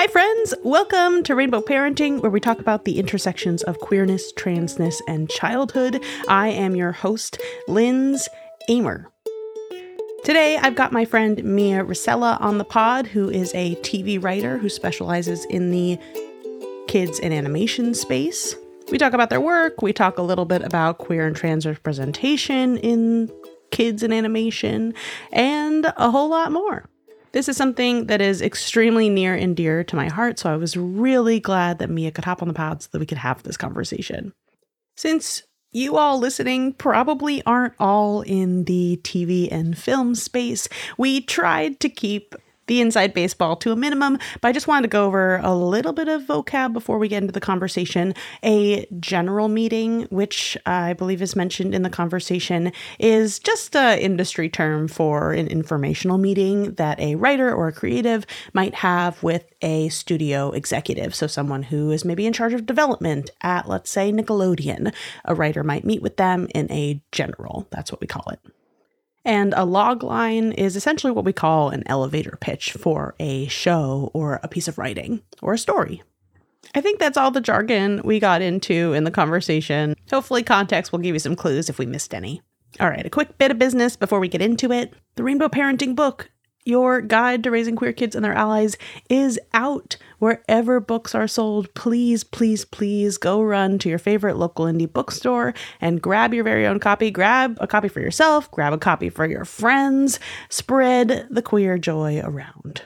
Hi friends, welcome to Rainbow Parenting, where we talk about the intersections of queerness, transness, and childhood. I am your host, Lindz Amer. Today, I've got my friend Mia Resella on the pod, who is a TV writer who specializes in the kids and animation space. We talk about their work, we talk a little bit about queer and trans representation in kids and animation, and a whole lot more. This is something that is extremely near and dear to my heart, so I was really glad that Mia could hop on the pod so that we could have this conversation. Since you all listening probably aren't all in the TV and film space, we tried to keep the inside baseball to a minimum, but I just wanted to go over a little bit of vocab before we get into the conversation. A general meeting, which I believe is mentioned in the conversation, is just an industry term for an informational meeting that a writer or a creative might have with a studio executive. So someone who is maybe in charge of development at, let's say, Nickelodeon. A writer might meet with them in a general. That's what we call it. And a log line is essentially what we call an elevator pitch for a show or a piece of writing or a story. I think that's all the jargon we got into in the conversation. Hopefully context will give you some clues if we missed any. All right, a quick bit of business before we get into it. The Rainbow Parenting book, your guide to raising queer kids and their allies, is out wherever books are sold. Please, please, please go run to your favorite local indie bookstore and grab your very own copy. Grab a copy for yourself. Grab a copy for your friends. Spread the queer joy around.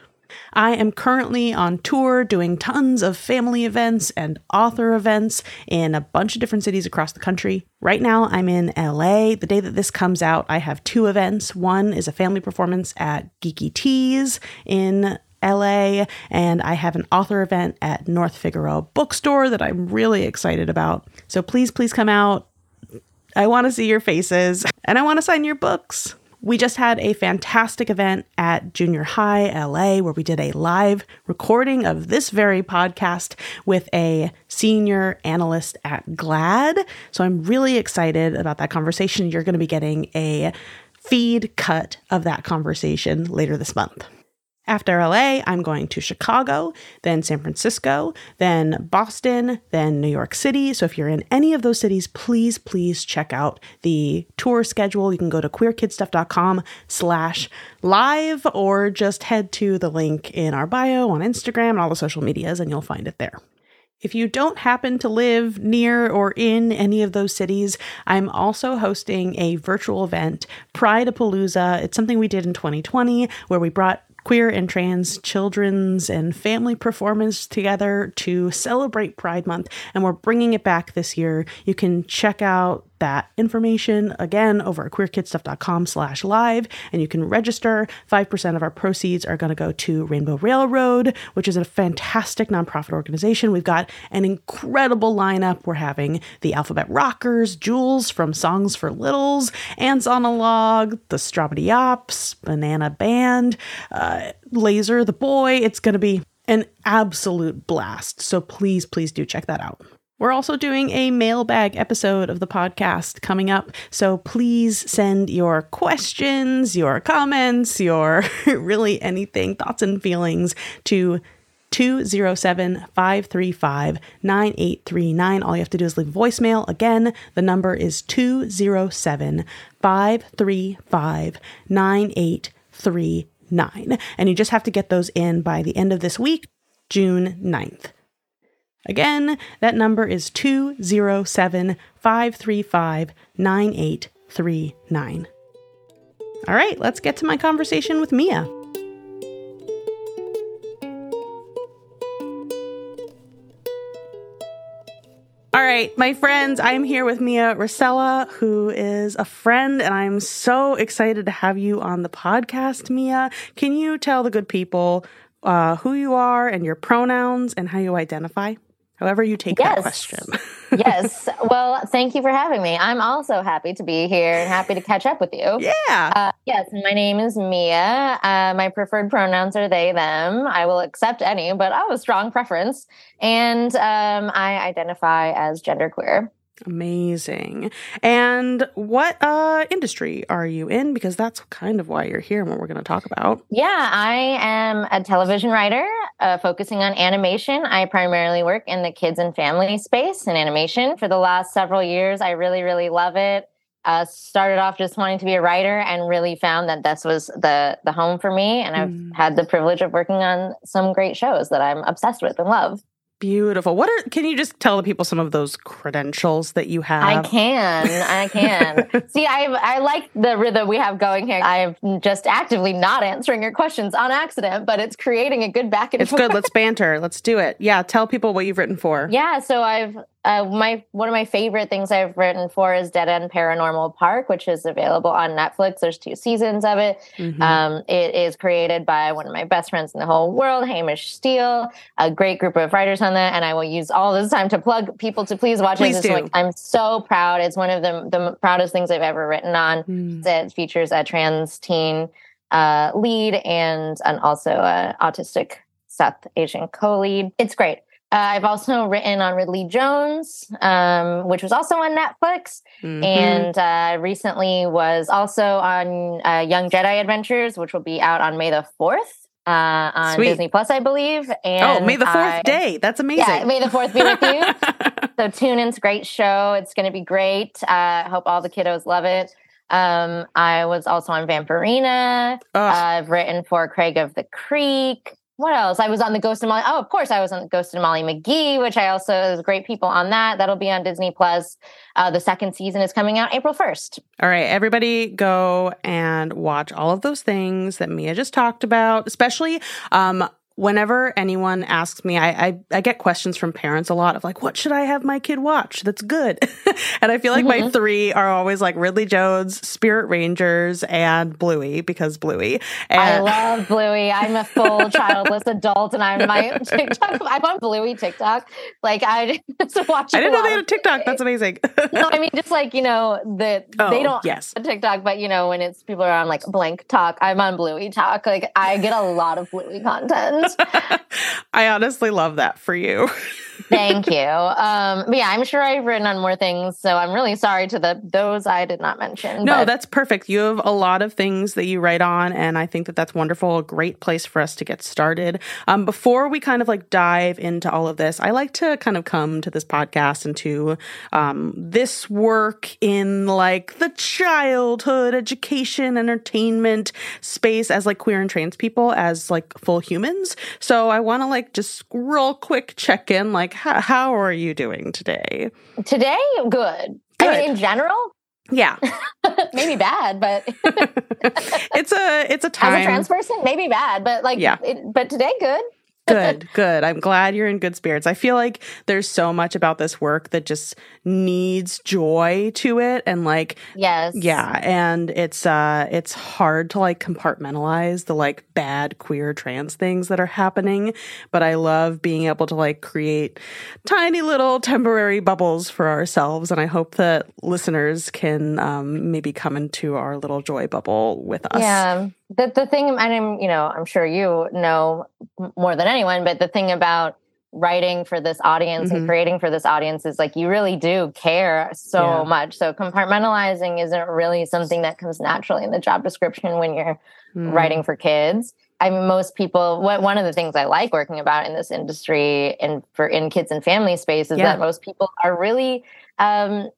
I am currently on tour doing tons of family events and author events in a bunch of different cities across the country. Right now, I'm in LA. The day that this comes out, I have two events. One is a family performance at Geeky Tees in LA, and I have an author event at North Figueroa Bookstore that I'm really excited about. So please, please come out. I want to see your faces and I want to sign your books. We just had a fantastic event at Junior High LA where we did a live recording of this very podcast with a senior analyst at GLAAD. So I'm really excited about that conversation. You're going to be getting a feed cut of that conversation later this month. After LA, I'm going to Chicago, then San Francisco, then Boston, then New York City. So if you're in any of those cities, please, please check out the tour schedule. You can go to queerkidstuff.com/live or just head to the link in our bio on Instagram and all the social medias and you'll find it there. If you don't happen to live near or in any of those cities, I'm also hosting a virtual event, Pride of Palooza. It's something we did in 2020 where we brought queer and trans children's and family performance together to celebrate Pride Month, and we're bringing it back this year. You can check out that information again over at queerkidstuff.com/live, and you can register. 5% of our proceeds are going to go to Rainbow Railroad, which is a fantastic nonprofit organization. We've got an incredible lineup. We're having the Alphabet Rockers, Jules from Songs for Littles, Ants on a Log, the Strawberry Ops, Banana Band, Laser the Boy. It's going to be an absolute blast. So please, please do check that out. We're also doing a mailbag episode of the podcast coming up, so please send your questions, your comments, your really anything, thoughts and feelings to 207-535-9839. All you have to do is leave a voicemail. Again, the number is 207-535-9839. And you just have to get those in by the end of this week, June 9th. Again, that number is 207-535-9839. All right, let's get to my conversation with Mia. All right, my friends, I'm here with Mia Resella, who is a friend, and I'm so excited to have you on the podcast, Mia. Can you tell the good people who you are and your pronouns and how you identify? However you take that question. Yes. Well, thank you for having me. I'm also happy to be here and happy to catch up with you. Yeah. Yes, my name is Mia. My preferred pronouns are they, them. I will accept any, but I have a strong preference. And I identify as genderqueer. Amazing. And what industry are you in? Because that's kind of why you're here and what we're going to talk about. Yeah, I am a television writer focusing on animation. I primarily work in the kids and family space in animation for the last several years. I really, really love it. Started off just wanting to be a writer and really found that this was the home for me. And I've had the privilege of working on some great shows that I'm obsessed with and love. Beautiful. What are? Can you just tell the people some of those credentials that you have? I can. See, I like the rhythm we have going here. I'm just actively not answering your questions on accident, but it's creating a good back and forth. It's good. Let's banter. Let's do it. Yeah. Tell people what you've written for. Yeah. So I've one of my favorite things I've written for is Dead End Paranormal Park, which is available on Netflix. There's 2 seasons of it. It is created by one of my best friends in the whole world, Hamish Steele, a great group of writers on that, and I will use all this time to plug people to please watch it. I'm so proud. It's one of the proudest things I've ever written on. It features a trans teen lead and also an autistic South Asian co-lead. It's great. I've also written on Ridley Jones, which was also on Netflix, and recently was also on Young Jedi Adventures, which will be out on May the 4th. On Sweet. Disney Plus, I believe. And May the 4th day. That's amazing. Yeah, May the 4th be with you. So tune in. It's a great show. It's going to be great. I hope all the kiddos love it. I was also on Vampirina. I've written for Craig of the Creek. What else? I was on The Ghost of Molly. Oh, of course, I was on The Ghost of Molly McGee, which I also, there's great people on that. That'll be on Disney Plus. The second season is coming out April 1st. All right, everybody go and watch all of those things that Mia just talked about, especially whenever anyone asks me, I get questions from parents a lot of like, what should I have my kid watch that's good? And I feel like my 3 are always like Ridley Jones, Spirit Rangers, and Bluey, because Bluey. I love Bluey. I'm a full childless adult, and I'm on Bluey TikTok. Like, I just watch it. I didn't know they had a TikTok. That's amazing. No, I mean, just like, you know, they don't have a TikTok, but, you know, when it's people are on like blank talk, I'm on Bluey talk. Like, I get a lot of Bluey content. I honestly love that for you. Thank you. But yeah, I'm sure I've written on more things, so I'm really sorry to those I did not mention. No, that's perfect. You have a lot of things that you write on, and I think that that's wonderful. A great place for us to get started. Before we kind of like dive into all of this, I like to kind of come to this podcast and to this work in like the childhood education, entertainment space as like queer and trans people, as like full humans. So I want to like just real quick check in, like how are you doing today? Today, good. I mean, in general, yeah, maybe bad, but it's a time. As a trans person, maybe bad, but like, yeah. But today, good. Good. I'm glad you're in good spirits. I feel like there's so much about this work that just needs joy to it, and like, yes, yeah, and it's hard to like compartmentalize the like bad queer trans things that are happening. But I love being able to like create tiny little temporary bubbles for ourselves, and I hope that listeners can maybe come into our little joy bubble with us. Yeah. The thing, and I'm sure you know more than anyone, but the thing about writing for this audience and creating for this audience is like you really do care so much. So compartmentalizing isn't really something that comes naturally in the job description when you're writing for kids. I mean, most people, one of the things I like working about in this industry and in kids and family space is that most people are really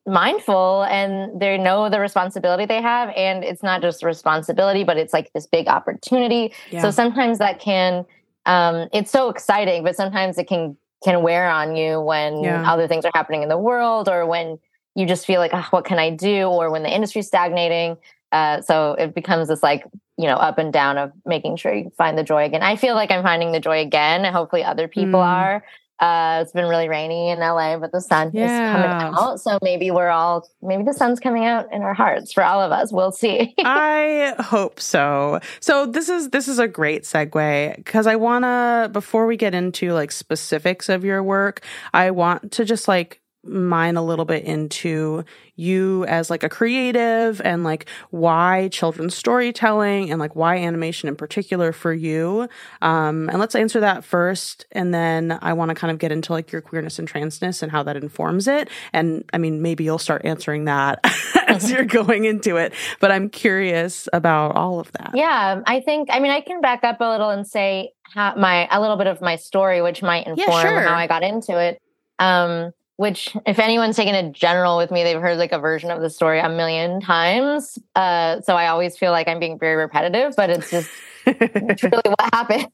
mindful, and they know the responsibility they have. And it's not just a responsibility, but it's like this big opportunity. Yeah. So sometimes that can, it's so exciting, but sometimes it can wear on you when other things are happening in the world, or when you just feel like, oh, what can I do? Or when the industry's stagnating. So it becomes this like, you know, up and down of making sure you find the joy again. I feel like I'm finding the joy again, and hopefully other people are. It's been really rainy in LA, but the sun is coming out. So maybe the sun's coming out in our hearts for all of us. We'll see. I hope so. So this is a great segue, because I want to, before we get into like specifics of your work, I want to just like mine a little bit into you as like a creative and like why children's storytelling and like why animation in particular for you. And let's answer that first. And then I want to kind of get into like your queerness and transness and how that informs it. And I mean, maybe you'll start answering that as you're going into it, but I'm curious about all of that. Yeah. I think, I mean, I can back up a little and say a little bit of my story, which might inform how I got into it. Which if anyone's taken a general with me, they've heard like a version of the story a million times. So I always feel like I'm being very repetitive, but it's just it's really what happened.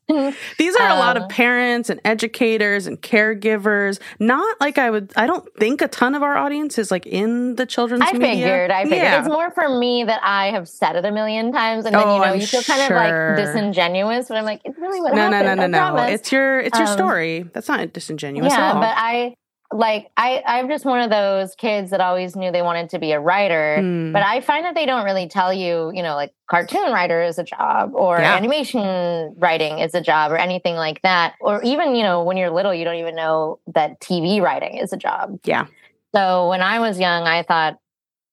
These are a lot of parents and educators and caregivers. Not like I don't think a ton of our audience is like in the children's media. I figured. Yeah. It's more for me that I have said it a million times and then you feel kind of like disingenuous, but I'm like, it's really what happened. No. It's your story. That's not disingenuous at all. Yeah, but I'm just one of those kids that always knew they wanted to be a writer, but I find that they don't really tell you, you know, like cartoon writer is a job or animation writing is a job or anything like that. Or even, you know, when you're little, you don't even know that TV writing is a job. Yeah. So when I was young, I thought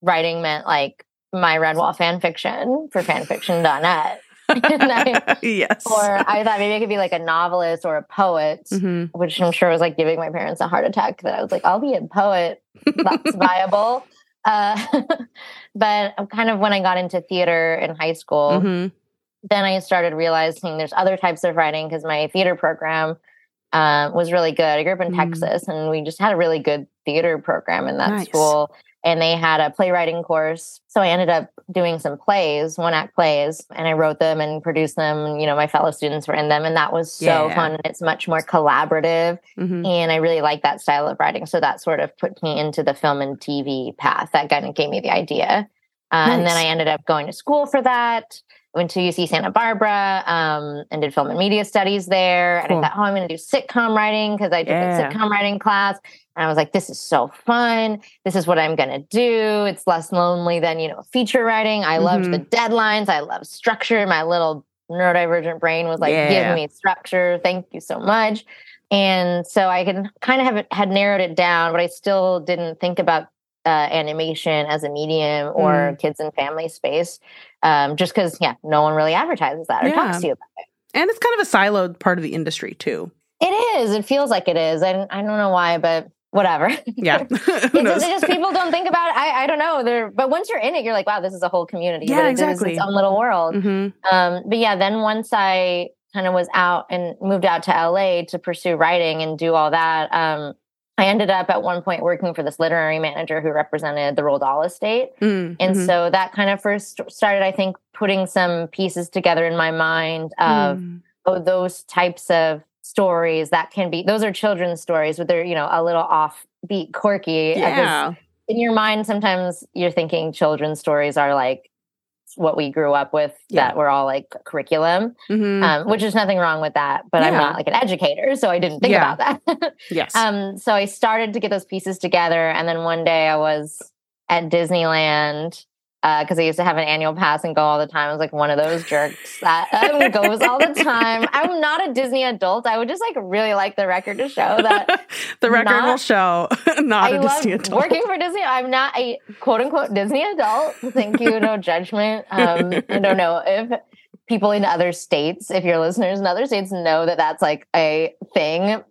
writing meant like my Redwall fan fiction for fanfiction.net. Or I thought maybe I could be like a novelist or a poet, which I'm sure was like giving my parents a heart attack that I was like, I'll be a poet. That's viable. But kind of when I got into theater in high school, then I started realizing there's other types of writing because my theater program was really good. I grew up in Texas and we just had a really good theater program in that school. And they had a playwriting course. So I ended up doing some plays, one-act plays, and I wrote them and produced them. And, you know, my fellow students were in them. And that was so fun. And it's much more collaborative. And I really like that style of writing. So that sort of put me into the film and TV path. That kind of gave me the idea. And then I ended up going to school for that. Went to UC Santa Barbara and did film and media studies there. And I thought, I'm going to do sitcom writing because I took a sitcom writing class. And I was like, this is so fun. This is what I'm going to do. It's less lonely than, you know, feature writing. I loved the deadlines. I loved structure. My little neurodivergent brain was like, give me structure. Thank you so much. And so I could kind of had narrowed it down, but I still didn't think about animation as a medium or kids and family space. Just because, no one really advertises that or talks to you about it. And it's kind of a siloed part of the industry too. It is. It feels like it is. I don't know why, but whatever. Yeah. It's just people don't think about it. I don't know. But once you're in it, you're like, wow, this is a whole community. Yeah, exactly. It's its own little world. But yeah, then once I kind of was out and moved out to LA to pursue writing and do all that, I ended up at one point working for this literary manager who represented the Roald Dahl estate. And so that kind of first started, I think, putting some pieces together in my mind of, those types of stories that can be, those are children's stories, but they're, you know, a little offbeat, quirky. Yeah. In your mind, sometimes you're thinking children's stories are like what we grew up with, that were all like curriculum, which is nothing wrong with that, but I'm not like an educator, so I didn't think about that. So I started to get those pieces together. And then one day I was at Disneyland because I used to have an annual pass and go all the time. I was like one of those jerks that goes all the time. I'm not a Disney adult. I would just like really like the record to show that. The record will show not a Disney adult. Working for Disney, I'm not a quote unquote Disney adult. Thank you. No judgment. I don't know if people in other states, if your listeners in other states know that that's like a thing.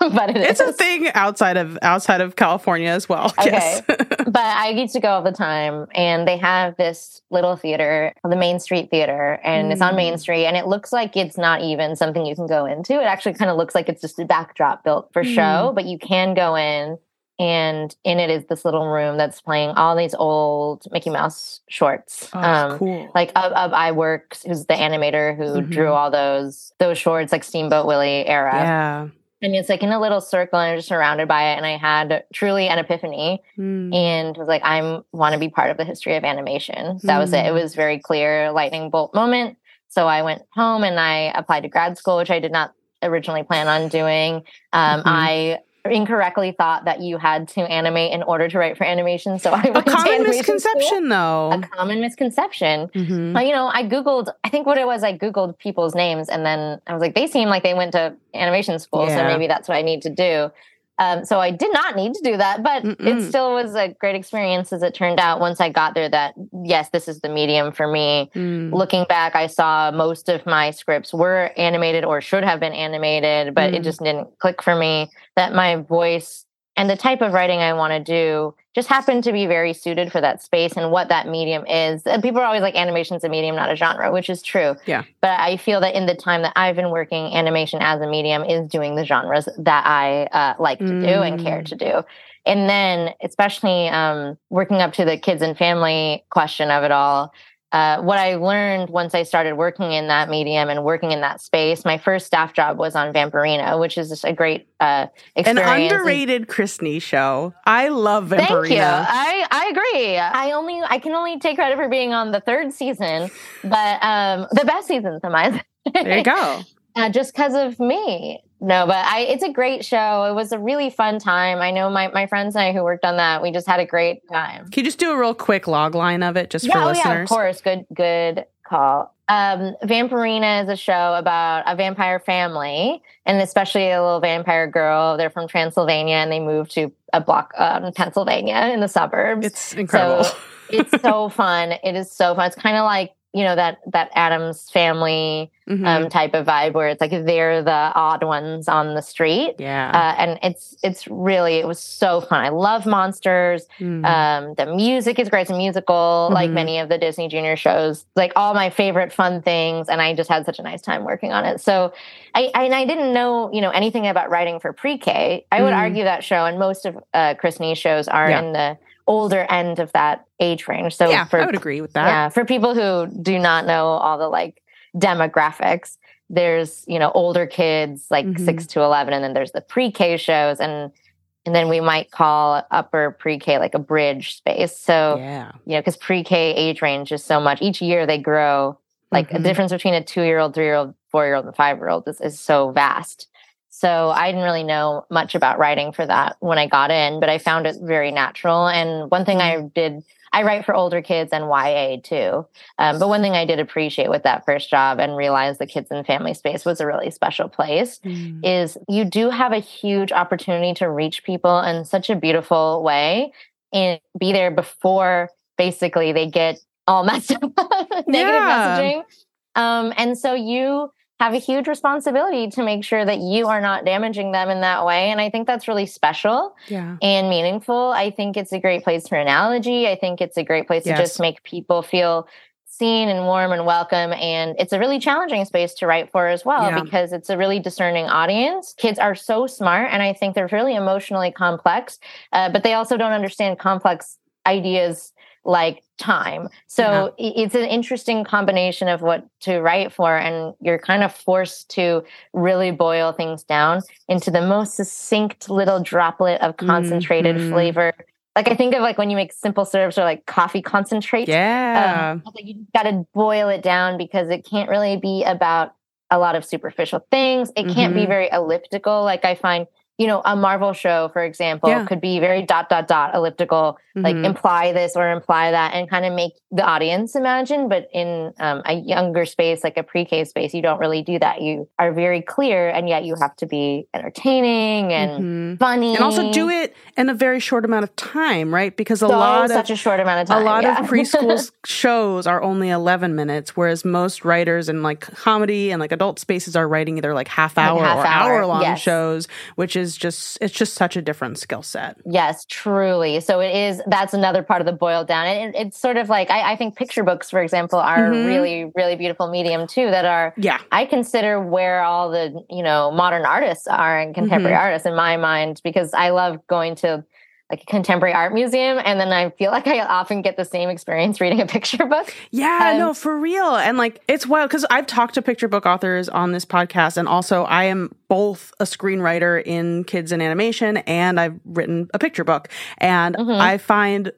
But it's a thing outside of California as well. Okay. Yes. But I used to go all the time, and they have this little theater, the Main Street Theater, and it's on Main Street, and it looks like it's not even something you can go into. It actually kind of looks like it's just a backdrop built for show, but you can go in, and in it is this little room that's playing all these old Mickey Mouse shorts. Oh, cool. Like Ub Iwerks, who's the animator who drew all those shorts, like Steamboat Willie era. Yeah. And it's like in a little circle, and I'm just surrounded by it. And I had truly an epiphany, and was like, I want to be part of the history of animation. That was it. It was very clear, lightning bolt moment. So I went home and I applied to grad school, which I did not originally plan on doing. I incorrectly thought that you had to animate in order to write for animation. So I went to animation school. A common misconception. But, you know, I Googled people's names, and then I was like, they seem like they went to animation school, so maybe that's what I need to do. So I did not need to do that, but it still was a great experience, as it turned out, once I got there, that yes, this is the medium for me. Looking back, I saw most of my scripts were animated or should have been animated, but it just didn't click for me, that my voice and the type of writing I want to do just happened to be very suited for that space and what that medium is. And people are always like, animation's a medium, not a genre, which is true. Yeah. But I feel that in the time that I've been working, animation as a medium is doing the genres that I like to do and care to do. And then especially working up to the kids and family question of it all, what I learned once I started working in that medium and working in that space, my first staff job was on Vampirina, which is just a great experience. An underrated Christny show. I love Vampirina. Thank you. I agree. I can only take credit for being on the third season, but the best season to my There you go. Just because of me. No, but it's a great show. It was a really fun time. I know my friends and I who worked on that, we just had a great time. Can you just do a real quick log line of it just for listeners? Yeah, of course. Good call. Vampirina is a show about a vampire family, and especially a little vampire girl. They're from Transylvania, and they moved to a block in Pennsylvania in the suburbs. It's incredible. So it's so fun. It is so fun. It's kind of like, you know, that Addams Family type of vibe, where it's like they're the odd ones on the street. Yeah. And it was so fun. I love monsters. The music is great. It's a musical, like many of the Disney Junior shows, like all my favorite fun things. And I just had such a nice time working on it. So I didn't know, anything about writing for pre-K. I would argue that show and most of Christny's shows are in the older end of that age range. So I would agree with that. Yeah, for people who do not know all the demographics, there's, older kids 6 to 11, and then there's the pre-K shows, and then we might call upper pre-K a bridge space. So, because pre-K age range is so much. Each year they grow, the difference between a 2-year-old, 3-year-old, 4-year-old, and 5-year-old is so vast. So I didn't really know much about writing for that when I got in, but I found it very natural. And one thing I did, I write for older kids and YA too. But one thing I did appreciate with that first job and realized the kids and family space was a really special place is you do have a huge opportunity to reach people in such a beautiful way and be there before basically they get all messed up negative messaging. And so you have a huge responsibility to make sure that you are not damaging them in that way. And I think that's really special and meaningful. I think it's a great place for analogy. I think it's a great place to just make people feel seen and warm and welcome. And it's a really challenging space to write for as well, because it's a really discerning audience. Kids are so smart, and I think they're really emotionally complex, but they also don't understand complex ideas like time. So it's an interesting combination of what to write for, and you're kind of forced to really boil things down into the most succinct little droplet of concentrated flavor. Like I think of when you make simple syrups or coffee concentrate. Yeah. You just got to boil it down, because it can't really be about a lot of superficial things. It can't be very elliptical. I find a Marvel show, for example, could be very ... elliptical, imply this or imply that, and kind of make the audience imagine. But in a younger space, a pre-K space, you don't really do that. You are very clear, and yet you have to be entertaining and funny. And also do it in a very short amount of time, right? Because a short amount of time. A lot of preschool shows are only 11 minutes, whereas most writers in comedy and adult spaces are writing either half hour or hour long shows, which is it's just such a different skill set. Yes, truly. So it is, that's another part of the boil down. It's sort of I think picture books, for example, are really, really beautiful medium too, that are, I consider where all the, modern artists are and contemporary artists in my mind, because I love going to a contemporary art museum. And then I feel I often get the same experience reading a picture book. Yeah, no, for real. And it's wild, because I've talked to picture book authors on this podcast. And also I am both a screenwriter in kids and animation, and I've written a picture book. And I find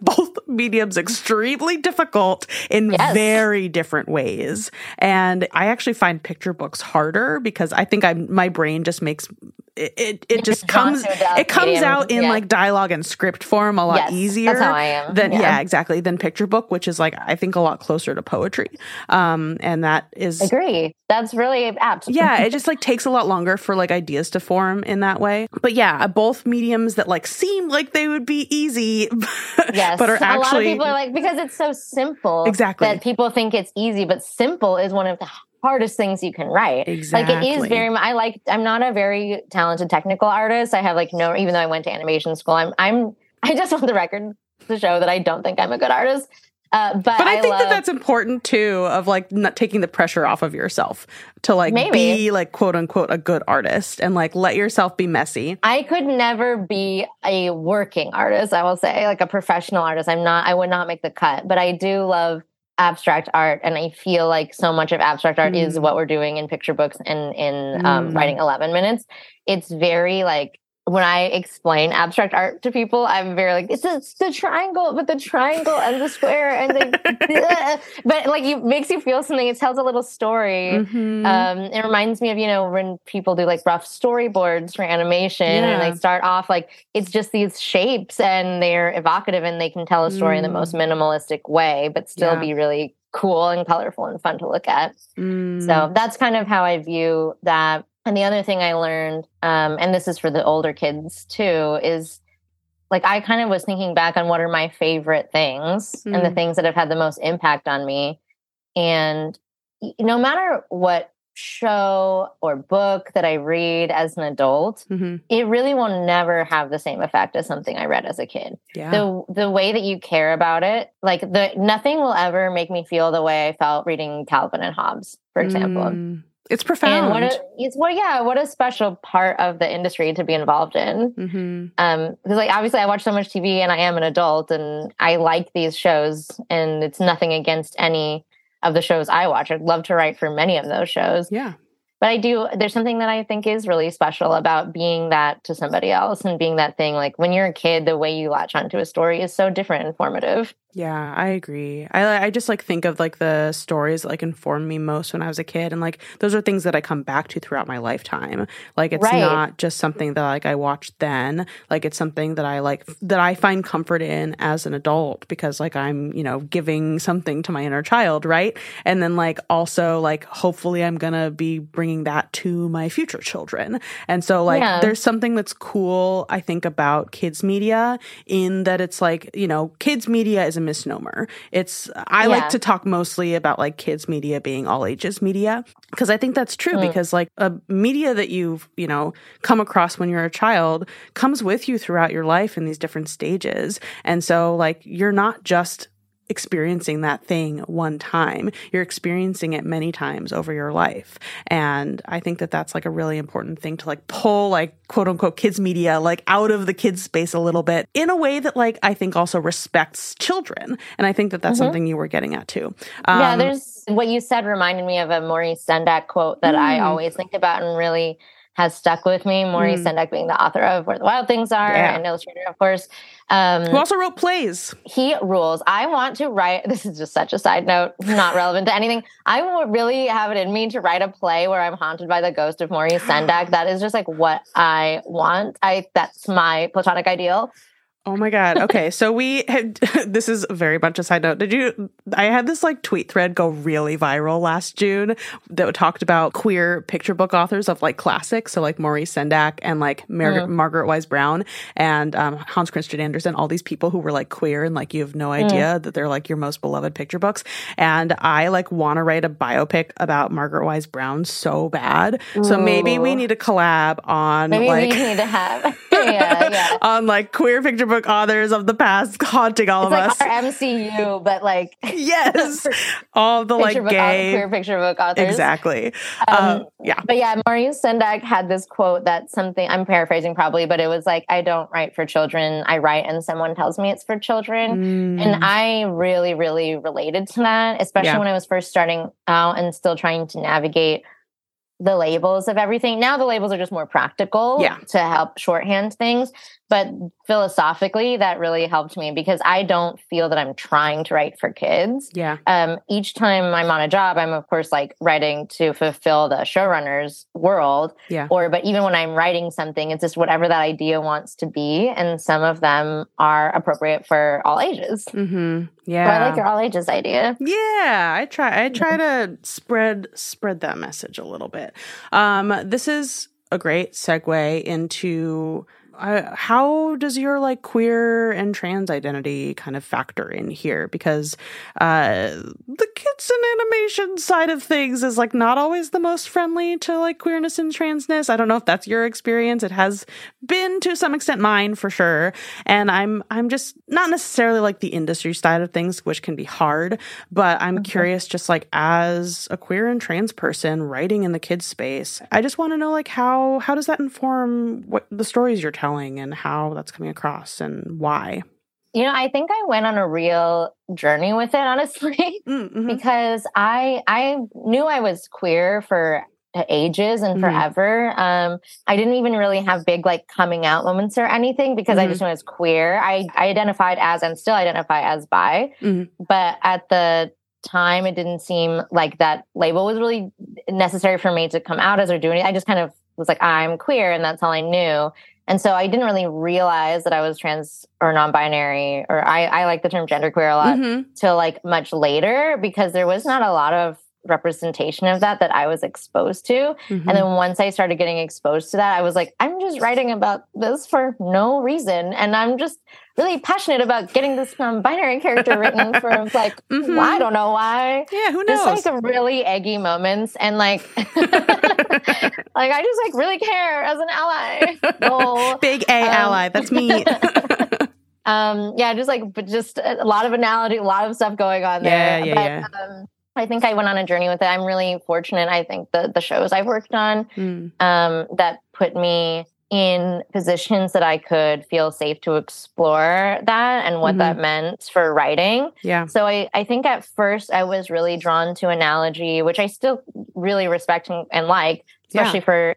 both mediums extremely difficult in very different ways. And I actually find picture books harder, because I think my brain just makes... It comes out in dialogue and script form a lot easier. That's how I am. Than picture book, which is I think a lot closer to poetry. And that is... Agree. That's really apt. Yeah, it just takes a lot longer for like ideas to form in that way. But yeah, both mediums that like seem like they would be easy, yes, but are actually... A lot of people are like, because it's so simple, exactly, that people think it's easy, but simple is one of the hardest things you can write. Exactly. Like it is very, I'm not a very talented technical artist. I have like no, even though I went to animation school, I just want the record to show that I don't think I'm a good artist. But I think that's important too, of like not taking the pressure off of yourself to like be like quote unquote a good artist and like let yourself be messy. I could never be a working artist, I will say, like a professional artist. I would not make the cut, but I do love abstract art, and I feel like so much of abstract art is what we're doing in picture books and in writing 11 minutes. It's very like, when I explain abstract art to people, I'm very like, it's the triangle, but the triangle and the square and the, but like it makes you feel something. It tells a little story. Mm-hmm. It reminds me of, you know, when people do like rough storyboards for animation and they start off like, it's just these shapes and they're evocative and they can tell a story in the most minimalistic way, but still be really cool and colorful and fun to look at. Mm. So that's kind of how I view that. And the other thing I learned, and this is for the older kids too, is like I kind of was thinking back on what are my favorite things and the things that have had the most impact on me. And no matter what show or book that I read as an adult, it really will never have the same effect as something I read as a kid. Yeah. The way that you care about it, like nothing will ever make me feel the way I felt reading Calvin and Hobbes, for example. It's profound. And what a special part of the industry to be involved in. Because like obviously I watch so much TV and I am an adult and I like these shows, and it's nothing against any of the shows I watch. I'd love to write for many of those shows. Yeah. But there's something that I think is really special about being that to somebody else and being that thing. Like when you're a kid, the way you latch onto a story is so different and formative. Yeah, I agree. I just like think of like the stories that like informed me most when I was a kid. And like, those are things that I come back to throughout my lifetime. Like it's not just something that like I watched then, like it's something that I like, that I find comfort in as an adult because like I'm, you know, giving something to my inner child. Right. And then like, also like, hopefully I'm going to be bringing that to my future children. And so like there's something that's cool, I think, about kids media in that it's like, you know, kids media is a misnomer. I like to talk mostly about like kids media being all ages media, because I think that's true because like a media that you've, you know, come across when you're a child comes with you throughout your life in these different stages. And so like you're not just experiencing that thing one time. You're experiencing it many times over your life. And I think that that's like a really important thing to like pull like quote unquote kids media like out of the kids space a little bit in a way that like I think also respects children. And I think that that's something you were getting at too. There's what you said reminded me of a Maurice Sendak quote that I always think about and really has stuck with me. Maurice Sendak being the author of Where the Wild Things Are and illustrator, of course. Who also wrote plays. He rules. I want to write, this is just such a side note, not relevant to anything. I will really have it in me to write a play where I'm haunted by the ghost of Maurice Sendak. That is just like what I want. That's my platonic ideal. Oh my God. Okay. So this is very much a side note. I had this like tweet thread go really viral last June that talked about queer picture book authors of like classics. So like Maurice Sendak and like Margaret Wise Brown and Hans Christian Andersen, all these people who were like queer and like you have no idea that they're like your most beloved picture books. And I like want to write a biopic about Margaret Wise Brown so bad. Ooh. So maybe we need to collab on on like queer picture book authors of the past haunting all of us. It's like our MCU, but like yes, all the like gay queer picture book authors. Exactly. But yeah, Maurice Sendak had this quote that something I'm paraphrasing probably, but it was like, I don't write for children. I write and someone tells me it's for children. And I really, really related to that, especially when I was first starting out and still trying to navigate the labels of everything. Now the labels are just more practical to help shorthand things. But philosophically, that really helped me because I don't feel that I'm trying to write for kids. Yeah. Each time I'm on a job, I'm of course like writing to fulfill the showrunner's world. Yeah. But even when I'm writing something, it's just whatever that idea wants to be. And some of them are appropriate for all ages. Mm-hmm. Yeah. So I like your all ages idea. Yeah. I try to spread that message a little bit. This is a great segue into... how does your like queer and trans identity kind of factor in here? Because the kids and animation side of things is like not always the most friendly to like queerness and transness. I don't know if that's your experience. It has been to some extent mine for sure. And I'm just not necessarily like the industry side of things, which can be hard, but I'm curious just like as a queer and trans person writing in the kids space, I just want to know like how does that inform what the stories you're telling and how that's coming across and why? You know, I think I went on a real journey with it, honestly, because I knew I was queer for ages and forever. I didn't even really have big like coming out moments or anything because I just knew I was queer. I identified as and still identify as bi, but at the time it didn't seem like that label was really necessary for me to come out as or do anything. I just kind of was like, I'm queer, and that's all I knew. And so I didn't really realize that I was trans or non-binary, or I like the term genderqueer a lot, till like much later, because there was not a lot of representation of that I was exposed to. And then once I started getting exposed to that, I was like, I'm just writing about this for no reason. And I'm just really passionate about getting this binary character written for like, well, I don't know why. Yeah, who knows? Just like really eggy moments. And like, I just like really care as an ally. Well, big A ally. That's me. Yeah, just a lot of analogy, a lot of stuff going on there. Yeah. I think I went on a journey with it. I'm really fortunate. I think the shows I've worked on that put me in positions that I could feel safe to explore that and what that meant for writing. Yeah. So I think at first I was really drawn to analogy, which I still really respect and like, especially for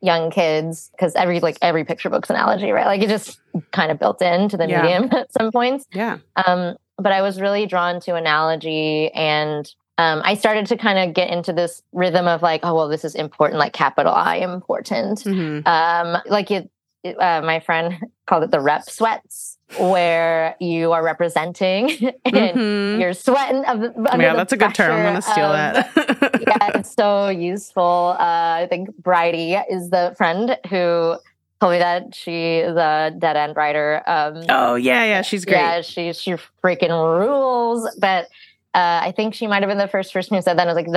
young kids, because every picture book's analogy, right? Like it just kind of built into the medium at some points. Yeah. But I was really drawn to analogy, and I started to kind of get into this rhythm of like, oh, well, this is important, like capital I important. Like my friend called it the rep sweats, where you are representing and you're sweating. Yeah, that's a good term. I'm going to steal that. Yeah, it's so useful. I think Bridie is the friend who... told me that she is a Dead End writer. She's great. Yeah, she freaking rules. But I think she might have been the first person who said that. And I was like,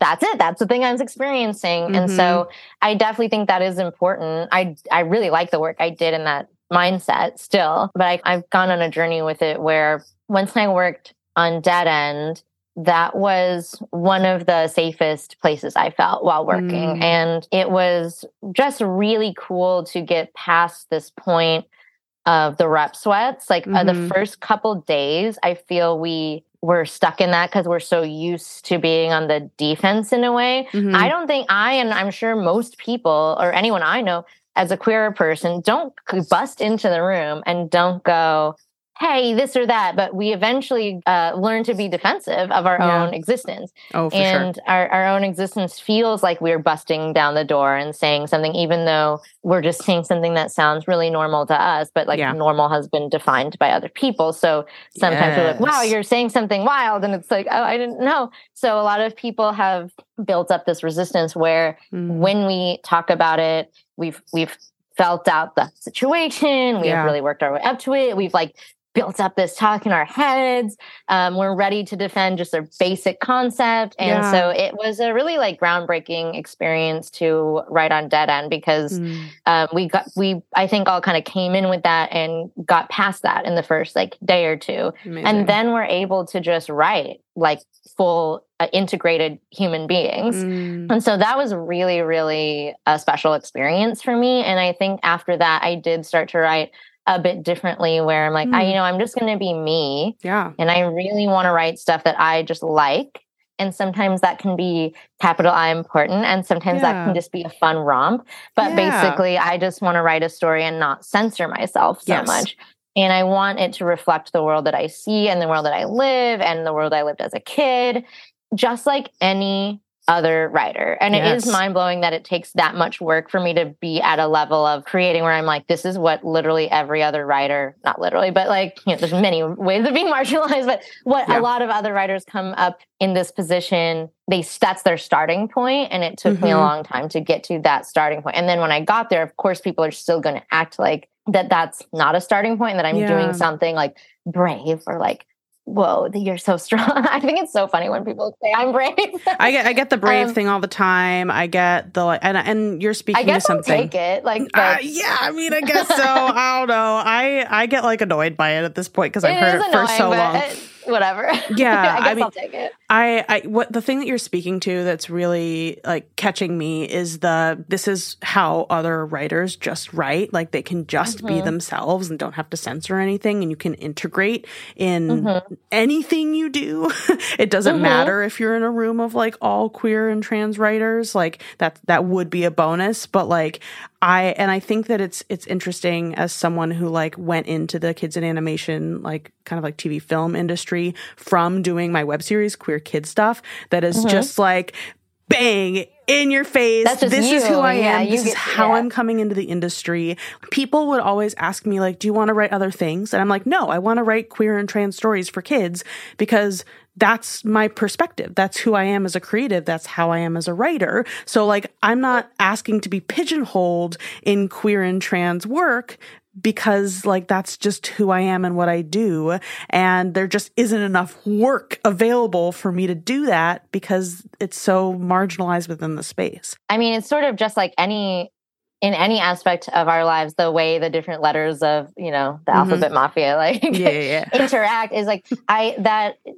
that's it. That's the thing I was experiencing. And so I definitely think that is important. I really like the work I did in that mindset still. But I've gone on a journey with it where once I worked on Dead End, that was one of the safest places I felt while working. And it was just really cool to get past this point of the rep sweats. Like the first couple days, I feel we were stuck in that because we're so used to being on the defense in a way. I don't think and I'm sure most people or anyone I know as a queer person, don't bust into the room and don't go, hey, this or that, but we eventually learn to be defensive of our own existence. Oh, for sure. Our own existence feels like we're busting down the door and saying something, even though we're just saying something that sounds really normal to us, but like normal has been defined by other people. So sometimes we're like, wow, you're saying something wild. And it's like, oh, I didn't know. So a lot of people have built up this resistance where when we talk about it, we've felt out the situation. We have really worked our way up to it. We've like built up this talk in our heads. We're ready to defend just a basic concept. And so it was a really like groundbreaking experience to write on Dead End because I think all kind of came in with that and got past that in the first like day or two. Amazing. And then we're able to just write like full integrated human beings. And so that was really, really a special experience for me. And I think after that, I did start to write a bit differently where I'm like, I'm just going to be me. Yeah. And I really want to write stuff that I just like. And sometimes that can be capital I important. And sometimes that can just be a fun romp. But basically, I just want to write a story and not censor myself so much. And I want it to reflect the world that I see and the world that I live and the world I lived as a kid, just like any other writer. And it is mind-blowing that it takes that much work for me to be at a level of creating where I'm like, this is what literally every other writer, not literally, but like, you know, there's many ways of being marginalized, but what a lot of other writers come up in this position, that's their starting point. And it took me a long time to get to that starting point. And then when I got there, of course, people are still going to act like that's not a starting point, that I'm doing something like brave or like, whoa, you're so strong. I think it's so funny when people say I'm brave. I get the brave thing all the time. I get the like, and you're speaking to something. I guess I'll take it. Like, I mean, I guess so. I don't know. I get like annoyed by it at this point because I've heard it for so long. Whatever. Yeah, I guess I'll take it. What the thing that you're speaking to that's really like catching me is this is how other writers just write. Like they can just be themselves and don't have to censor anything, and you can integrate in anything you do. It doesn't matter if you're in a room of like all queer and trans writers. Like that would be a bonus, but like I think that it's interesting as someone who like went into the kids in animation, like kind of like TV film industry from doing my web series, Queer Kid Stuff, that is just like, bang, in your face. This is who I am. This is how I'm coming into the industry. People would always ask me like, do you want to write other things? And I'm like, no, I want to write queer and trans stories for kids because that's my perspective. That's who I am as a creative. That's how I am as a writer. So like, I'm not asking to be pigeonholed in queer and trans work because like, that's just who I am and what I do. And there just isn't enough work available for me to do that because it's so marginalized within the space. I mean, it's sort of just like in any aspect of our lives, the way the different letters of, you know, the alphabet mafia, like interact is like,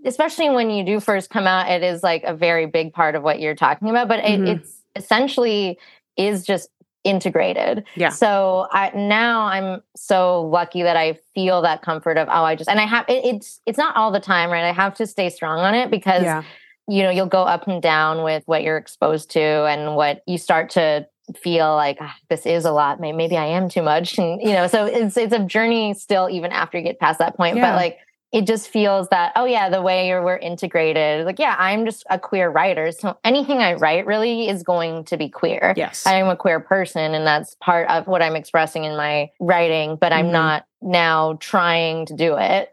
especially when you do first come out, it is like a very big part of what you're talking about, but it's essentially is just integrated. Yeah. So now I'm so lucky that I feel that comfort of, it's not all the time, right? I have to stay strong on it because, you know, you'll go up and down with what you're exposed to and what you start to feel like this is a lot. Maybe I am too much. And, you know, so it's a journey still, even after you get past that point, but like, it just feels that, the way we're integrated, like, I'm just a queer writer. So anything I write really is going to be queer. Yes. I am a queer person and that's part of what I'm expressing in my writing, but I'm not now trying to do it.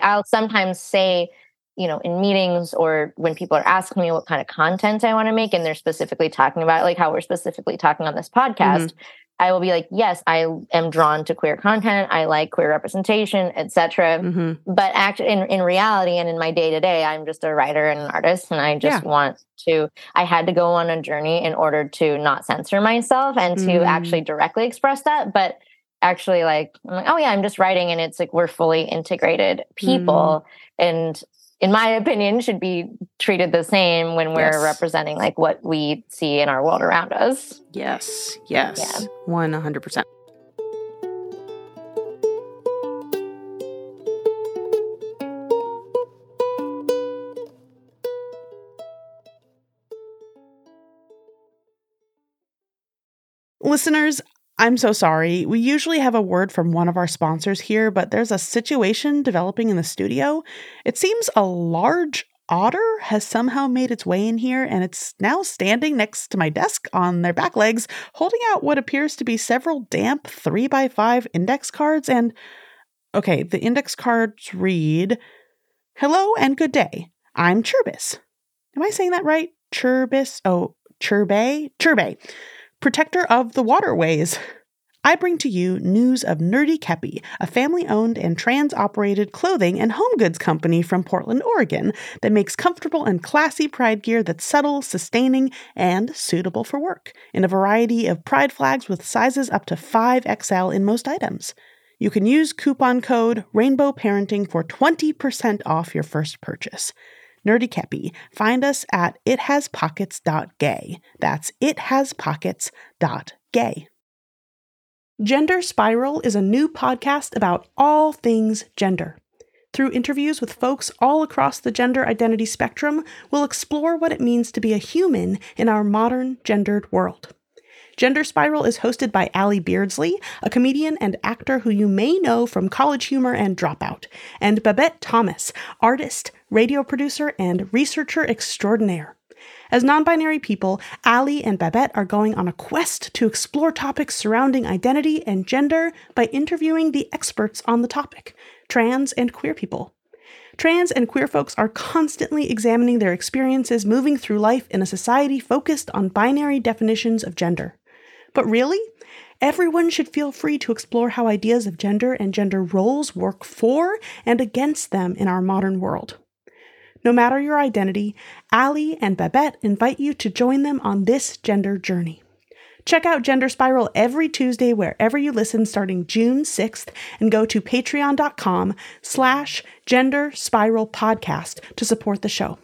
I'll sometimes say, you know, in meetings or when people are asking me what kind of content I want to make, and they're specifically talking about it, like how we're specifically talking on this podcast, I will be like, yes, I am drawn to queer content. I like queer representation, etc. But actually, in reality and in my day-to-day, I'm just a writer and an artist, and I just want to... I had to go on a journey in order to not censor myself and to actually directly express that. But actually, like, I'm like, I'm just writing, and it's like we're fully integrated people. And in my opinion, should be treated the same when we're representing like what we see in our world around us. Yes, yes, 100%. Listeners, I'm so sorry. We usually have a word from one of our sponsors here, but there's a situation developing in the studio. It seems a large otter has somehow made its way in here, and it's now standing next to my desk on their back legs, holding out what appears to be several damp 3x5 index cards. And, okay, the index cards read, "Hello and good day. I'm Churbis." Am I saying that right? Churbis? Oh, Churbay? Churbay. Protector of the waterways. I bring to you news of Nerdy Kepi, a family-owned and trans-operated clothing and home goods company from Portland, Oregon, that makes comfortable and classy pride gear that's subtle, sustaining, and suitable for work, in a variety of pride flags with sizes up to 5XL in most items. You can use coupon code Rainbow Parenting for 20% off your first purchase. Nerdy Kepi. Find us at ithaspockets.gay. That's ithaspockets.gay. Gender Spiral is a new podcast about all things gender. Through interviews with folks all across the gender identity spectrum, we'll explore what it means to be a human in our modern gendered world. Gender Spiral is hosted by Allie Beardsley, a comedian and actor who you may know from College Humor and Dropout, and Babette Thomas, artist, radio producer, and researcher extraordinaire. As non-binary people, Allie and Babette are going on a quest to explore topics surrounding identity and gender by interviewing the experts on the topic, trans and queer people. Trans and queer folks are constantly examining their experiences moving through life in a society focused on binary definitions of gender. But really, everyone should feel free to explore how ideas of gender and gender roles work for and against them in our modern world. No matter your identity, Allie and Babette invite you to join them on this gender journey. Check out Gender Spiral every Tuesday wherever you listen starting June 6th and go to patreon.com/Gender Spiral Podcast to support the show.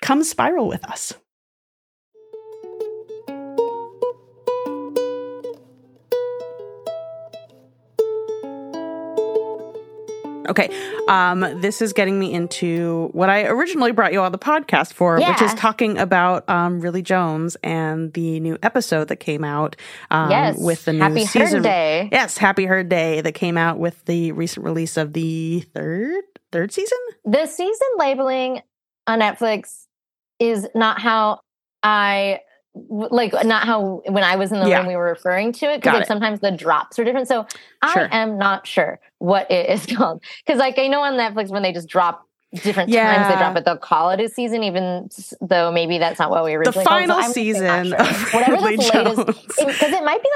Come spiral with us. Okay, this is getting me into what I originally brought you on the podcast for, which is talking about Ridley Jones and the new episode that came out with the new Happy season. Happy Herd Day. Yes, Happy Herd Day that came out with the recent release of the third season? The season labeling on Netflix is not how I... not how when I was in the room we were referring to it, because sometimes the drops are different. So I am not sure what it is called. Because I know on Netflix when they just drop different times they drop it, they'll call it a season, even though maybe that's not what we originally called it. The final season of Ridley Jones. Because it might be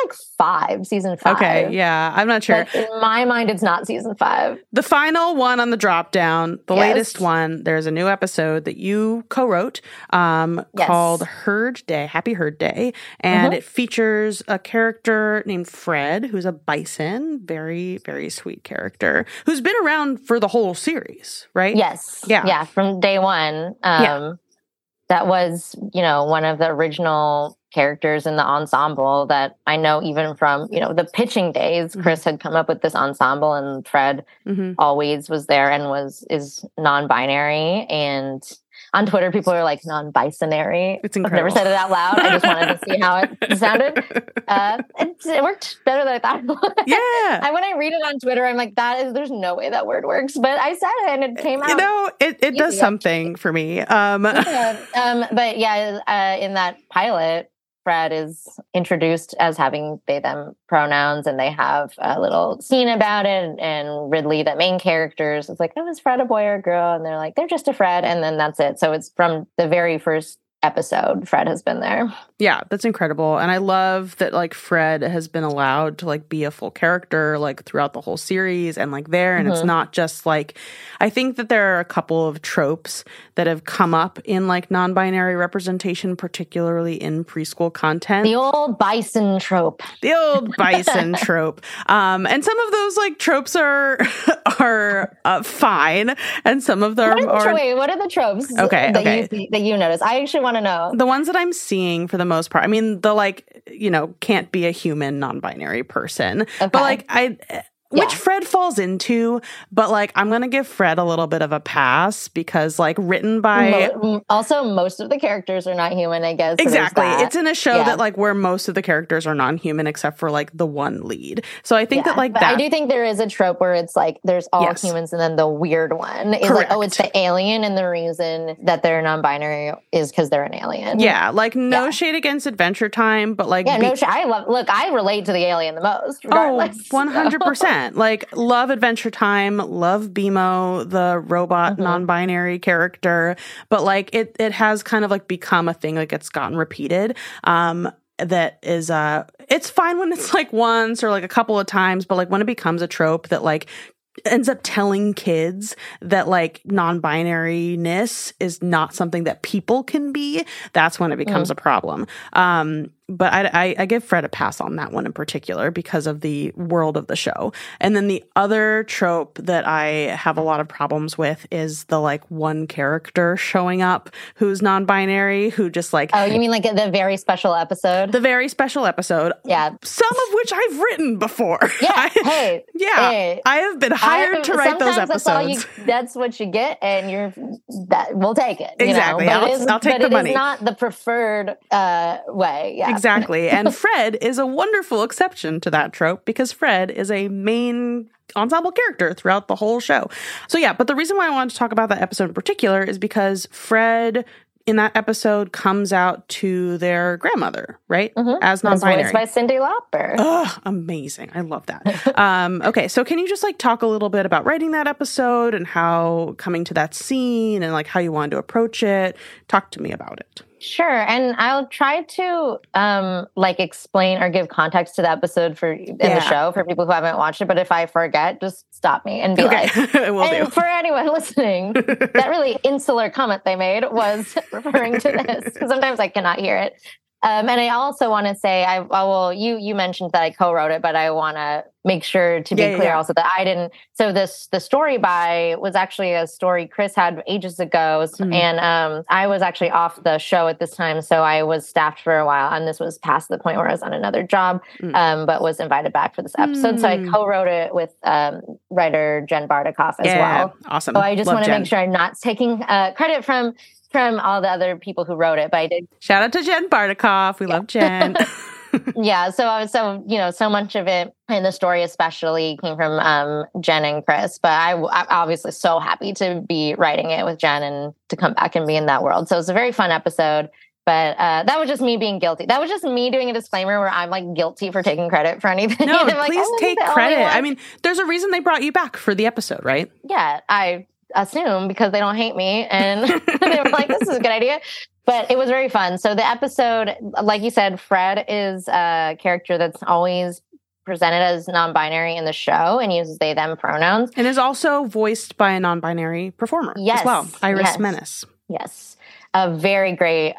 season 5. Okay, yeah, I'm not sure. But in my mind, it's not season 5. The final one on the drop down, the latest one, there's a new episode that you co-wrote called Herd Day, Happy Herd Day, and it features a character named Fred, who's a bison, very, very sweet character, who's been around for the whole series, right? Yes. Yeah, from day one. That was, one of the original characters in the ensemble that I know even from, the pitching days, Chris had come up with this ensemble, and Fred always was there and is non-binary. And on Twitter, people are like, non-bisonary. It's incredible. I've never said it out loud. I just wanted to see how it sounded. It worked better than I thought it would. Yeah. And when I read it on Twitter, I'm like, there's no way that word works. But I said it, and it came out. It does something for me. In that pilot, Fred is introduced as having they, them pronouns, and they have a little scene about it, and Ridley, the main character, is like, oh, is Fred a boy or a girl? And they're like, they're just a Fred. And then that's it. So it's from the very first episode, Fred has been there. Yeah, that's incredible. And I love that Fred has been allowed to be a full character throughout the whole series and there. And it's not just I think that there are a couple of tropes that have come up in non-binary representation, particularly in preschool content. The old bison trope. And some of those tropes are fine. And some of them what are the tropes that you notice? I actually want to know. The ones that I'm seeing for the most part. I mean, can't be a human non-binary person. Okay. But which Fred falls into, but I'm going to give Fred a little bit of a pass because written by... Also, most of the characters are not human, I guess. Exactly. It's in a show that where most of the characters are non-human except for the one lead. So I think that that... I do think there is a trope where it's there's all humans and then the weird one is it's the alien, and the reason that they're non-binary is because they're an alien. Yeah. No shade against Adventure Time, but no shade. I relate to the alien the most. Regardless, 100%. So. Love Adventure Time, love BMO, the robot non-binary character, but it has kind of become a thing, it's gotten repeated. That is it's fine when it's once or a couple of times, but when it becomes a trope that ends up telling kids that non-binariness is not something that people can be, that's when it becomes a problem. But I give Fred a pass on that one in particular because of the world of the show. And then the other trope that I have a lot of problems with is the, like, one character showing up who's non-binary, who just, like... Oh, you mean, like, the very special episode? The very special episode. Yeah. Some of which I've written before. Yeah. I have been hired to write those episodes. That's what you get, and we'll take it. Exactly. You know? I'll take the money. But it is not the preferred way. Yeah. Exactly. And Fred is a wonderful exception to that trope because Fred is a main ensemble character throughout the whole show. So yeah, but the reason why I wanted to talk about that episode in particular is because Fred in that episode comes out to their grandmother, right? Mm-hmm. As non-binary. It's by Cyndi Lauper. Oh, amazing. I love that. Okay, so can you just, like, talk a little bit about writing that episode and how coming to that scene and, like, how you wanted to approach it? Talk to me about it. Sure. And I'll try to, explain or give context to the episode in the show for people who haven't watched it. But if I forget, just stop me and be like... For anyone listening, that really insular comment they made was referring to this, because sometimes I cannot hear it. And I also want to say, you mentioned that I co-wrote it, but I want to make sure to be clear also that I didn't. So the story was actually a story Chris had ages ago. Mm-hmm. And I was actually off the show at this time. So I was staffed for a while, and this was past the point where I was on another job, but was invited back for this episode. Mm. So I co-wrote it with writer Jen Bartikoff as well. Awesome. So I just want to make sure I'm not taking credit from all the other people who wrote it, but I did. Shout out to Jen Bartikoff. We love Jen. Yeah, so much of it in the story especially came from Jen and Chris, but I'm obviously so happy to be writing it with Jen and to come back and be in that world. So it's a very fun episode, but that was just me being guilty. That was just me doing a disclaimer where I'm, like, guilty for taking credit for anything. No, please take credit. I mean, there's a reason they brought you back for the episode, right? Yeah, I assume because they don't hate me, and they were like, this is a good idea. But it was very fun. So the episode, like you said, Fred is a character that's always presented as non-binary in the show and uses they them pronouns, and is also voiced by a non-binary performer as well, Iris Menace. Yes, a very great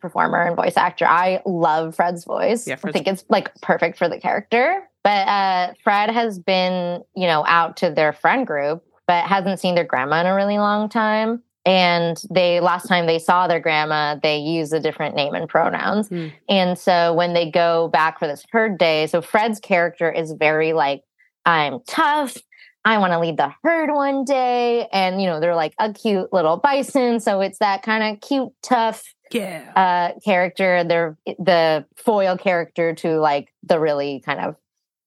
performer and voice actor. I love Fred's voice. Yeah, I think it's, like, perfect for the character. But Fred has been, out to their friend group, but hasn't seen their grandma in a really long time. And last time they saw their grandma, they used a different name and pronouns. Mm. And so when they go back for this herd day, so Fred's character is very, like, I'm tough. I want to lead the herd one day. And, they're like a cute little bison. So it's that kind of cute, tough character. They're the foil character to, like, the really kind of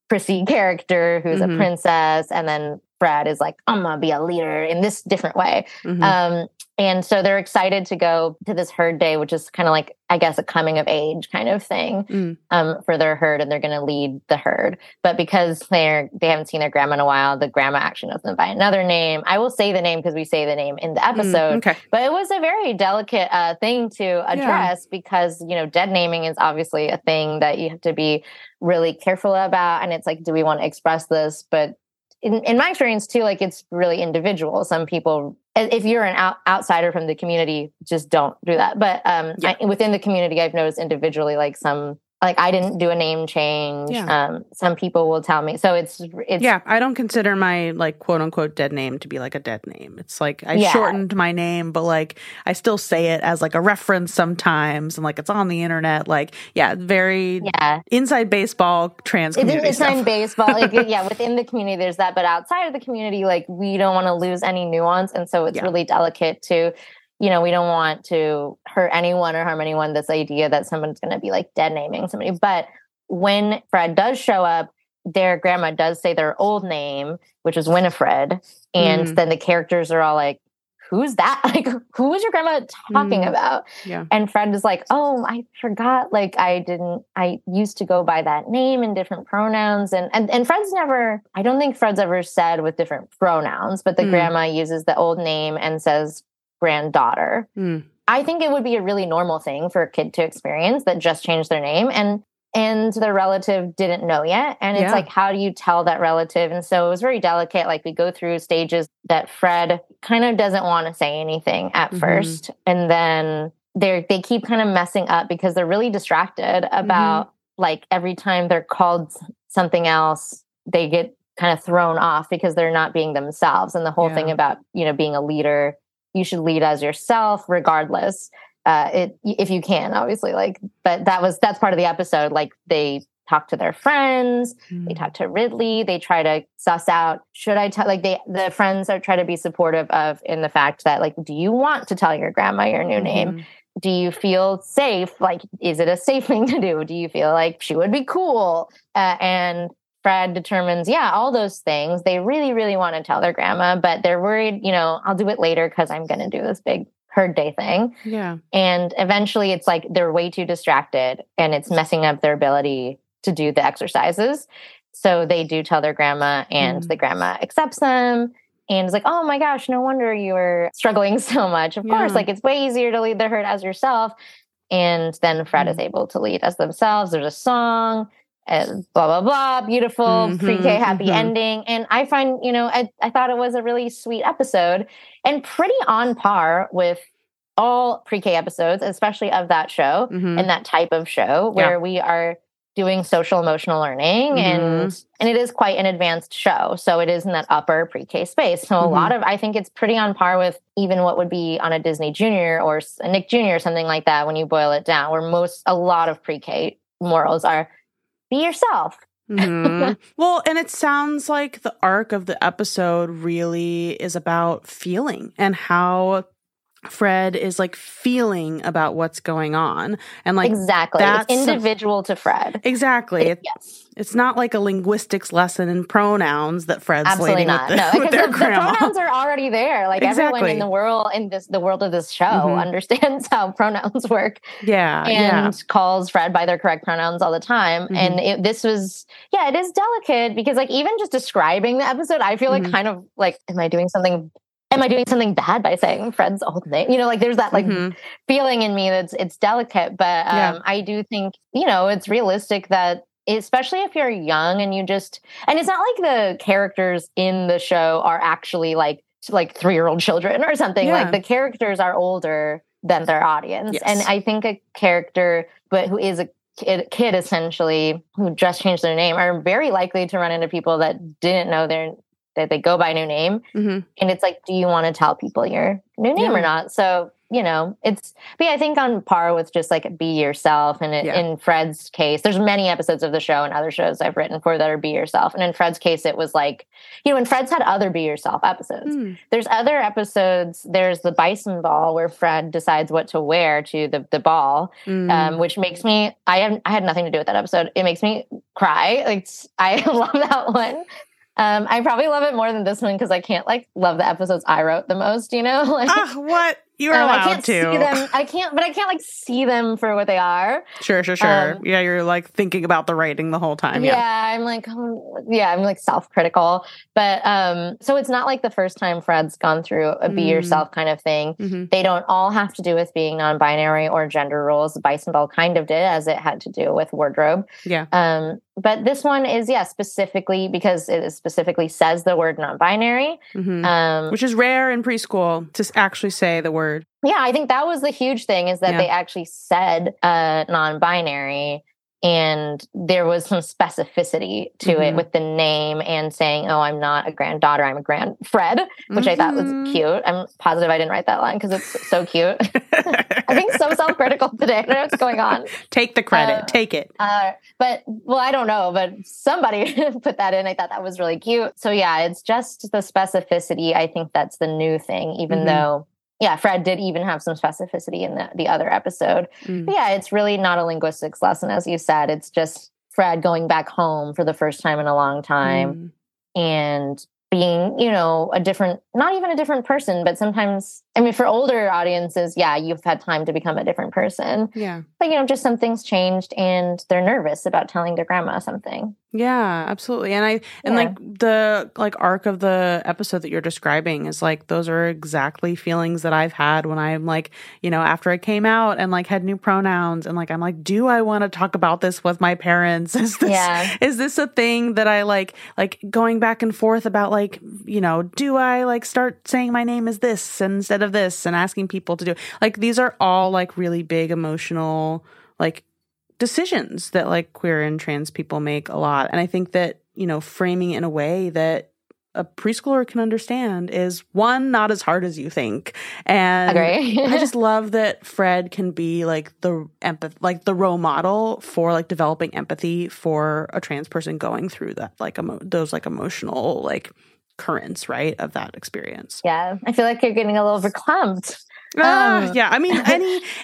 prissy character who's a princess. And then Fred is like, I'm going to be a leader in this different way. Mm-hmm. And so they're excited to go to this herd day, which is kind of like, I guess, a coming of age kind of thing for their herd. And they're going to lead the herd. But because they haven't seen their grandma in a while, the grandma actually knows them by another name. I will say the name because we say the name in the episode. Okay. But it was a very delicate thing to address because, dead naming is obviously a thing that you have to be really careful about. And it's like, do we want to express this? But in my experience, too, like, it's really individual. Some people, if you're an outsider from the community, just don't do that. But within the community, I've noticed individually, like, some, like, I didn't do a name change. Yeah. Some people will tell me. So it's yeah, I don't consider my, like, quote unquote dead name to be, like, a dead name. It's like I shortened my name, but, like, I still say it as, like, a reference sometimes, and, like, it's on the internet. Like, very inside baseball, trans community stuff. Inside baseball. Like, within the community, there's that. But outside of the community, like, we don't want to lose any nuance. And so it's really delicate to... we don't want to hurt anyone or harm anyone. This idea that someone's going to be, like, dead naming somebody. But when Fred does show up, their grandma does say their old name, which is Winifred. And then the characters are all like, who's that? Like, who was your grandma talking about? Yeah. And Fred is like, oh, I forgot. Like, I used to go by that name and different pronouns. And Fred's never, I don't think Fred's ever said with different pronouns, but the grandma uses the old name and says, granddaughter. I think it would be a really normal thing for a kid to experience that just changed their name and their relative didn't know yet. And it's like, how do you tell that relative? And so it was very delicate. Like, we go through stages that Fred kind of doesn't want to say anything at first. And then they keep kind of messing up because they're really distracted about like every time they're called something else, they get kind of thrown off because they're not being themselves. And the whole thing about, you know, being a leader, you should lead as yourself regardless. If you can, obviously, like, but that's part of the episode. Like they talk to their friends, they talk to Ridley, they try to suss out, should I tell, like the friends are trying to be supportive of in the fact that like, do you want to tell your grandma your new name? Do you feel safe? Like, is it a safe thing to do? Do you feel like she would be cool? And Fred determines, all those things. They really, really want to tell their grandma, but they're worried, you know, I'll do it later because I'm going to do this big herd day thing. Yeah. And eventually it's like they're way too distracted and it's messing up their ability to do the exercises. So they do tell their grandma and the grandma accepts them. And it's like, oh my gosh, no wonder you were struggling so much. Of course, like it's way easier to lead the herd as yourself. And then Fred is able to lead as themselves. There's a song, blah, blah, blah, beautiful pre-K happy ending. And I find, you know, I thought it was a really sweet episode and pretty on par with all pre-K episodes, especially of that show and that type of show where we are doing social emotional learning and it is quite an advanced show. So it is in that upper pre-K space. So a lot of, I think it's pretty on par with even what would be on a Disney Junior or a Nick Junior or something like that when you boil it down, where a lot of pre-K morals are be yourself. Well, and it sounds like the arc of the episode really is about feeling and how Fred is like feeling about what's going on, and like that's it's individual to Fred. It's not like a linguistics lesson in pronouns that Fred's leading with their grandma. The pronouns are already there. Like everyone in the world the world of this show understands how pronouns work. Calls Fred by their correct pronouns all the time. And it is delicate because like even just describing the episode, I feel like kind of like, am I doing something bad by saying Fred's old name? You know, like there's that like feeling in me that's it's delicate, but I do think, you know, it's realistic that especially if you're young and you just, and it's not like the characters in the show are actually like 3-year-old children or something. Like the characters are older than their audience. And I think a character, but who is a kid essentially, who just changed their name are very likely to run into people that didn't know that they go by a new name. And it's like, do you want to tell people your new name or not? So, you know, I think on par with just like be yourself. And in Fred's case, there's many episodes of the show and other shows I've written for that are be yourself. And in Fred's case, it was like, you know, and Fred's had other be yourself episodes. There's other episodes. There's the bison ball where Fred decides what to wear to the ball, which makes me, I had nothing to do with that episode. It makes me cry. Like I love that one. I probably love it more than this one because I can't like love the episodes I wrote the most, you know? Like, what? You are allowed to. I can't like see them for what they are. Sure. You're like thinking about the writing the whole time. I'm like self-critical. But so it's not like the first time Fred's gone through a be yourself kind of thing. They don't all have to do with being non-binary or gender roles. The bison ball kind of did as it had to do with wardrobe. But this one is, specifically because it specifically says the word non-binary. Which is rare in preschool to actually say the word. Yeah, I think that was the huge thing is that they actually said non-binary and there was some specificity to it with the name and saying, oh, I'm not a granddaughter, I'm a grand Fred, which I thought was cute. I'm positive I didn't write that line because it's so cute. I'm being so self-critical today. I don't know what's going on. Take the credit. Take it. I don't know, but somebody put that in. I thought that was really cute. So it's just the specificity. I think that's the new thing, even though... Fred did even have some specificity in the other episode. It's really not a linguistics lesson, as you said. It's just Fred going back home for the first time in a long time and being, you know, not even a different person, but sometimes, I mean, for older audiences, you've had time to become a different person. But, you know, just some things changed and they're nervous about telling their grandma something. Yeah, absolutely. And like the like arc of the episode that you're describing is like, those are exactly feelings that I've had when I'm like, you know, after I came out and like had new pronouns and like, I'm like, do I want to talk about this with my parents? Is this a thing that I like going back and forth about like, you know, do I like start saying my name is this instead of of this and asking people to do. Like, these are all, like, really big emotional, like, decisions that, like, queer and trans people make a lot. And I think that, you know, framing in a way that a preschooler can understand is, one, not as hard as you think. And I just love that Fred can be like the role model for like developing empathy for a trans person going through that, like those like emotional like currents, right, of that experience. Yeah. I feel like you're getting a little verklempt. Yeah, I mean,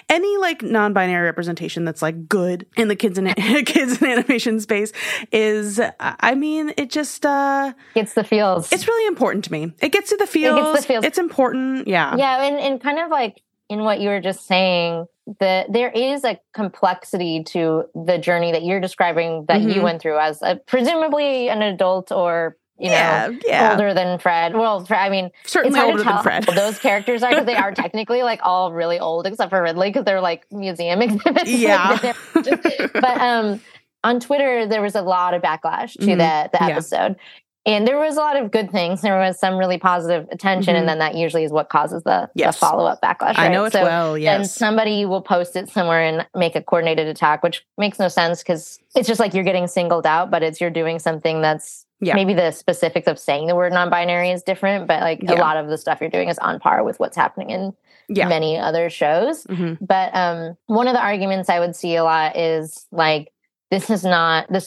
any like non-binary representation that's like good in the kids in animation space is, I mean, it just gets the feels. It's really important to me. It gets to the feels. It's important. Yeah. Yeah, and kind of like in what you were just saying, that there is a complexity to the journey that you're describing that you went through as presumably an adult or. Older than Fred. Well, I mean, certainly it's hard older to tell than Fred. Those characters are, because they are technically like all really old, except for Ridley, because they're like museum exhibits. Yeah. But on Twitter, there was a lot of backlash to the episode. Yeah. And there was a lot of good things. There was some really positive attention. And then that usually is what causes the follow-up backlash. Right? I know it well, yes. And somebody will post it somewhere and make a coordinated attack, which makes no sense because it's just like you're getting singled out, but it's you're doing something that's, yeah. Maybe the specifics of saying the word non-binary is different, but like a lot of the stuff you're doing is on par with what's happening in many other shows. Mm-hmm. But one of the arguments I would see a lot is like, this is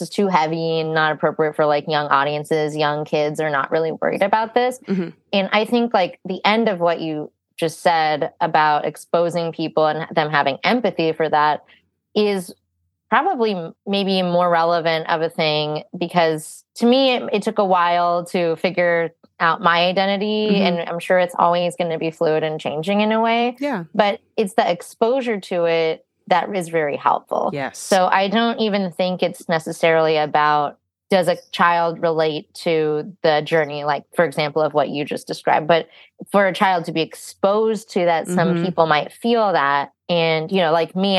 too heavy and not appropriate for like young audiences. Young kids are not really worried about this. Mm-hmm. And I think like the end of what you just said about exposing people and them having empathy for that is probably maybe more relevant of a thing, because to me, it took a while to figure out my identity, and I'm sure it's always going to be fluid and changing in a way. Yeah. But it's the exposure to it that is very helpful. Yes. So I don't even think it's necessarily about, does a child relate to the journey, like, for example, of what you just described. But for a child to be exposed to that, some people might feel that. And, you know, like me,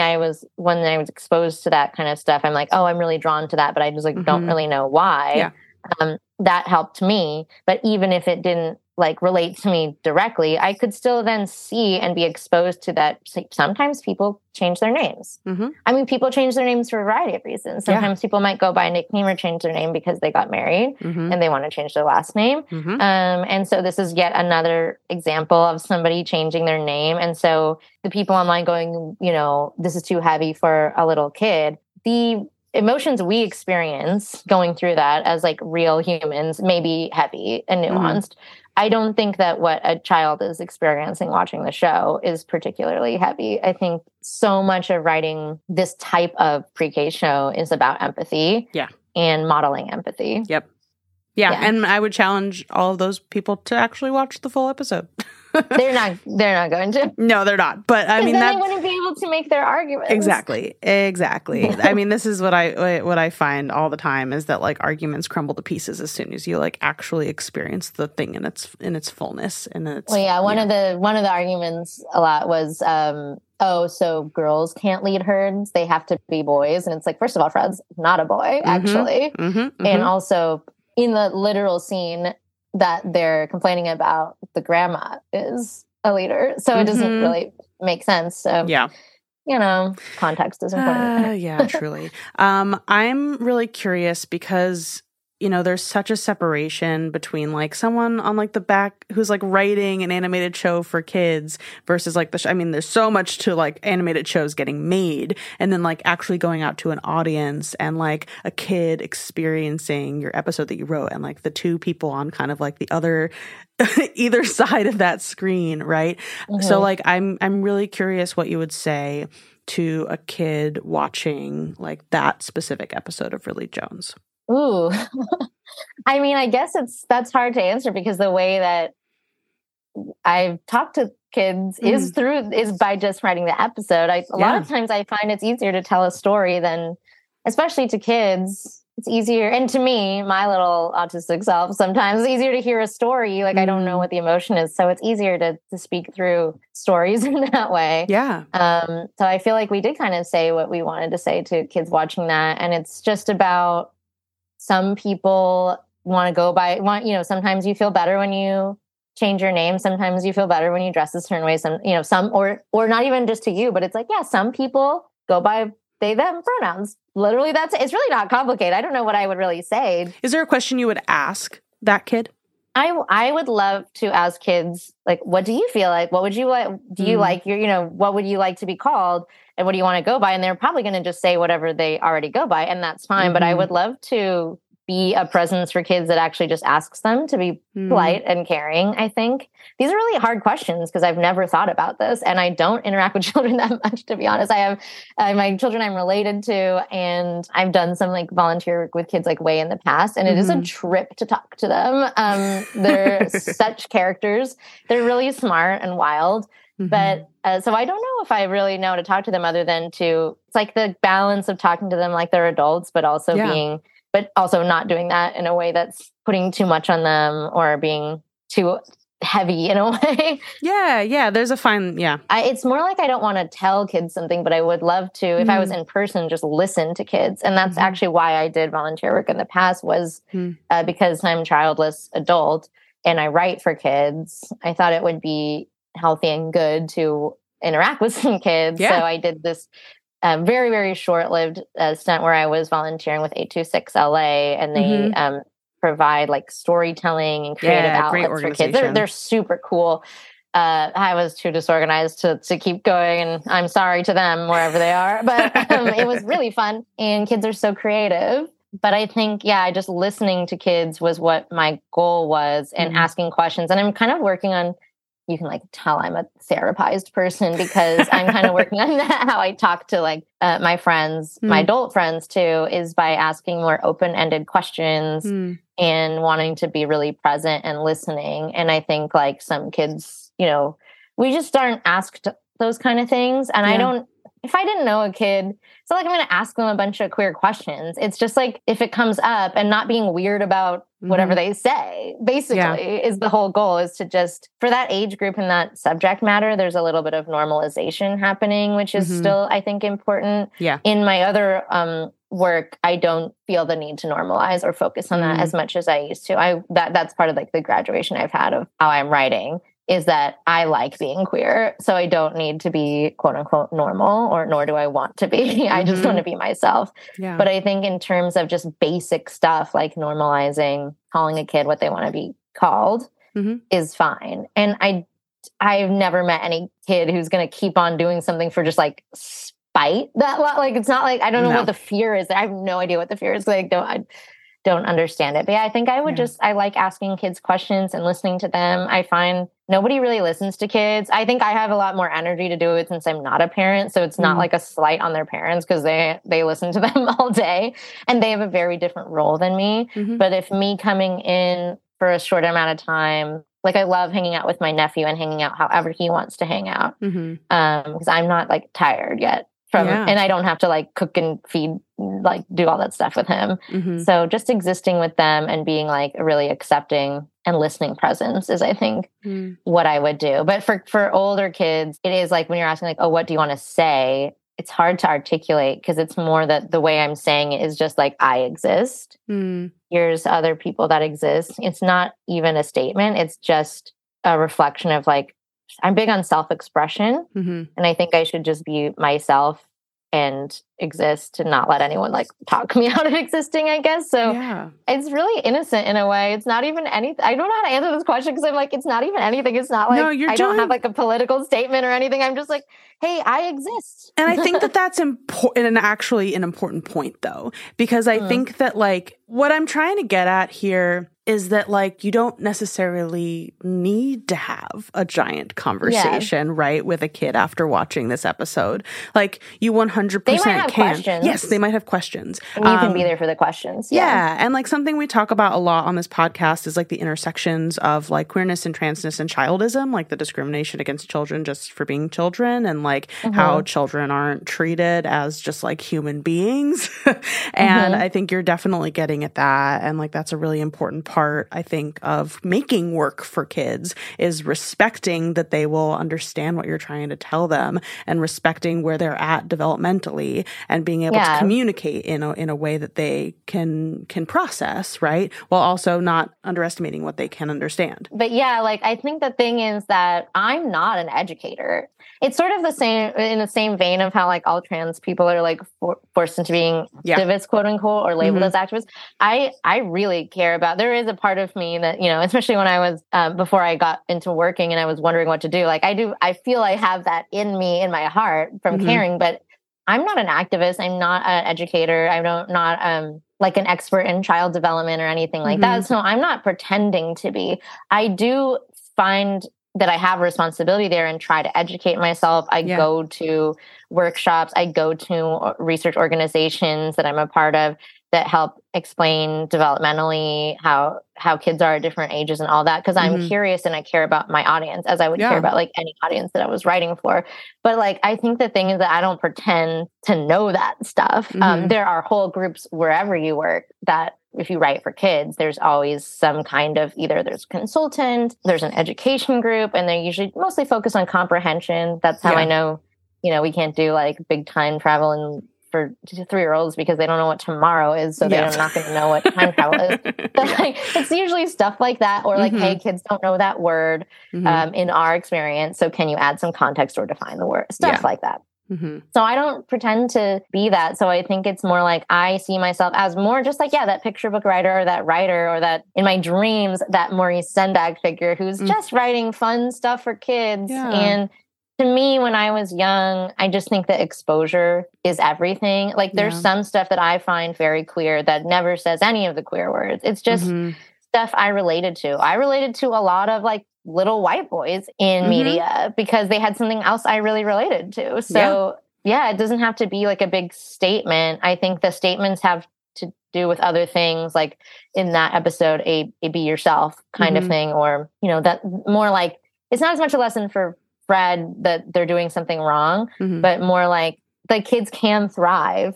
when I was exposed to that kind of stuff, I'm like, oh, I'm really drawn to that, but I just like don't really know why. Yeah. That helped me. But even if it didn't like relate to me directly, I could still then see and be exposed to that. Sometimes people change their names. Mm-hmm. I mean, people change their names for a variety of reasons. Sometimes people might go by a nickname or change their name because they got married and they want to change their last name. Mm-hmm. And so this is yet another example of somebody changing their name. And so the people online going, you know, this is too heavy for a little kid. The emotions we experience going through that as like real humans may be heavy and nuanced. I don't think that what a child is experiencing watching the show is particularly heavy. I think so much of writing this type of pre-K show is about empathy and modeling empathy. Yep. Yeah, and I would challenge all of those people to actually watch the full episode. They're not going to. No, they're not. But I mean, they wouldn't be able to make their arguments. Exactly. I mean, this is what I find all the time, is that like arguments crumble to pieces as soon as you like actually experience the thing in its fullness. And it's one of the arguments a lot was, oh, so girls can't lead herds; they have to be boys. And it's like, first of all, Fred's not a boy actually, and also. In the literal scene that they're complaining about, the grandma is a leader. So it doesn't really make sense. So, you know, context is important. Yeah, truly. I'm really curious because, you know, there's such a separation between like someone on like the back who's like writing an animated show for kids versus like I mean, there's so much to like animated shows getting made and then like actually going out to an audience and like a kid experiencing your episode that you wrote, and like the two people on kind of like the other either side of that screen, right? So like I'm really curious what you would say to a kid watching like that specific episode of Ridley Jones. Ooh, I mean, I guess that's hard to answer, because the way that I've talked to kids is by just writing the episode. A lot of times I find it's easier to tell a story than, especially to kids, it's easier. And to me, my little autistic self, sometimes it's easier to hear a story. Like I don't know what the emotion is. So it's easier to speak through stories in that way. Yeah. So I feel like we did kind of say what we wanted to say to kids watching that. And it's just about, some people want to go by, sometimes you feel better when you change your name. Sometimes you feel better when you dress a certain way. Some, or not even just to you, but it's like, yeah, some people go by they, them pronouns. Literally, that's it. It's really not complicated. I don't know what I would really say. Is there a question you would ask that kid? I would love to ask kids, like, what do you feel like? What would you like? Do you like your, what would you like to be called? And what do you want to go by? And they're probably going to just say whatever they already go by. And that's fine. Mm-hmm. But I would love to be a presence for kids that actually just asks them to be polite and caring, I think. These are really hard questions because I've never thought about this. And I don't interact with children that much, to be honest. I have my children I'm related to, and I've done some like volunteer work with kids like way in the past. And it is a trip to talk to them. They're such characters. They're really smart and wild. Mm-hmm. But so I don't know if I really know how to talk to them other than to, it's like the balance of talking to them like they're adults, but also also not doing that in a way that's putting too much on them or being too heavy in a way. Yeah. There's a fine, it's more like I don't want to tell kids something, but I would love to, if I was in person, just listen to kids. And that's actually why I did volunteer work in the past was because I'm a childless adult and I write for kids. I thought it would be healthy and good to interact with some kids. Yeah. So I did this very, very short-lived stint where I was volunteering with 826 LA, and they provide like storytelling and creative outlets for kids. They're super cool. I was too disorganized to keep going, and I'm sorry to them wherever they are. But it was really fun, and kids are so creative. But I think, just listening to kids was what my goal was, and asking questions. And I'm kind of working on, you can like tell I'm a therapized person because I'm kind of working on that, how I talk to like my friends, my adult friends too, is by asking more open-ended questions and wanting to be really present and listening. And I think like some kids, we just aren't asked those kind of things. And if I didn't know a kid, it's not like I'm going to ask them a bunch of queer questions. It's just like if it comes up and not being weird about whatever they say, basically, is the whole goal, is to just, for that age group and that subject matter, there's a little bit of normalization happening, which is still, I think, important. Yeah. In my other work, I don't feel the need to normalize or focus on that as much as I used to. That's part of like the graduation I've had of how I'm writing, is that I like being queer, so I don't need to be quote unquote normal, or nor do I want to be. I just want to be myself. Yeah. But I think in terms of just basic stuff like normalizing, calling a kid what they want to be called is fine. And I've never met any kid who's going to keep on doing something for just like spite. That like it's not like I don't know what the fear is. I have no idea what the fear is. Like I don't understand it. But I think I would just, I like asking kids questions and listening to them. I find nobody really listens to kids. I think I have a lot more energy to do it since I'm not a parent. So it's not like a slight on their parents, because they listen to them all day and they have a very different role than me. Mm-hmm. But if me coming in for a short amount of time, like I love hanging out with my nephew and hanging out however he wants to hang out. Because I'm not like tired yet. And I don't have to like cook and feed, like do all that stuff with him. So just existing with them and being like really accepting and listening presence is, I think, what I would do. But for older kids, it is like when you're asking like, oh, what do you want to say? It's hard to articulate because it's more that the way I'm saying it is just like, I exist. Here's other people that exist. It's not even a statement. It's just a reflection of like, I'm big on self-expression, and I think I should just be myself and exist and not let anyone like talk me out of existing, I guess. So it's really innocent in a way. It's not even anything. I don't know how to answer this question because I'm like, it's not even anything. It's not like don't have like a political statement or anything. I'm just like, hey, I exist. And I think that's important, and actually an important point though, because I think that like what I'm trying to get at here is that like you don't necessarily need to have a giant conversation, right, with a kid after watching this episode. Like you 100% they might have questions. Yes, they might have questions. And you can be there for the questions. Yeah. And like something we talk about a lot on this podcast is like the intersections of like queerness and transness and childism, like the discrimination against children just for being children, and like how children aren't treated as just like human beings. And I think you're definitely getting at that. And like that's a really important part part, I think, of making work for kids is respecting that they will understand what you're trying to tell them and respecting where they're at developmentally and being able to communicate in a way that they can process, right? While also not underestimating what they can understand. But yeah, like I think the thing is that I'm not an educator. It's sort of the same in the same vein of how like all trans people are like forced into being activists, quote unquote, or labeled as activists. I really care about, there is a part of me that, you know, especially when I was before I got into working and I was wondering what to do. Like I feel I have that in me, in my heart from caring, but I'm not an activist. I'm not an educator. I'm not like an expert in child development or anything like that. So I'm not pretending to be. I do find that I have a responsibility there and try to educate myself. I go to workshops. I go to research organizations that I'm a part of that help explain developmentally how kids are at different ages and all that. Cause I'm curious and I care about my audience as I would care about like any audience that I was writing for. But like, I think the thing is that I don't pretend to know that stuff. There are whole groups wherever you work that, if you write for kids, there's always some kind of, either there's a consultant, there's an education group, and they're usually mostly focused on comprehension. That's how I know, you know, we can't do like big time travel and for 3-year-olds because they don't know what tomorrow is. So they're not going to know what time travel is. But like, it's usually stuff like that, or like, hey, kids don't know that word in our experience. So can you add some context or define the word? Stuff like that. So I don't pretend to be that. So I think it's more like I see myself as more just like, that picture book writer or that writer or that in my dreams, that Maurice Sendak figure who's just writing fun stuff for kids. And to me, when I was young, I just think that exposure is everything. Like there's some stuff that I find very queer that never says any of the queer words. It's just stuff I related to. I related to a lot of like little white boys in media because they had something else I really related to. So yeah, it doesn't have to be like a big statement. I think the statements have to do with other things, like in that episode, a be yourself kind of thing, or, you know, that more like, it's not as much a lesson for Fred that they're doing something wrong, but more like the kids can thrive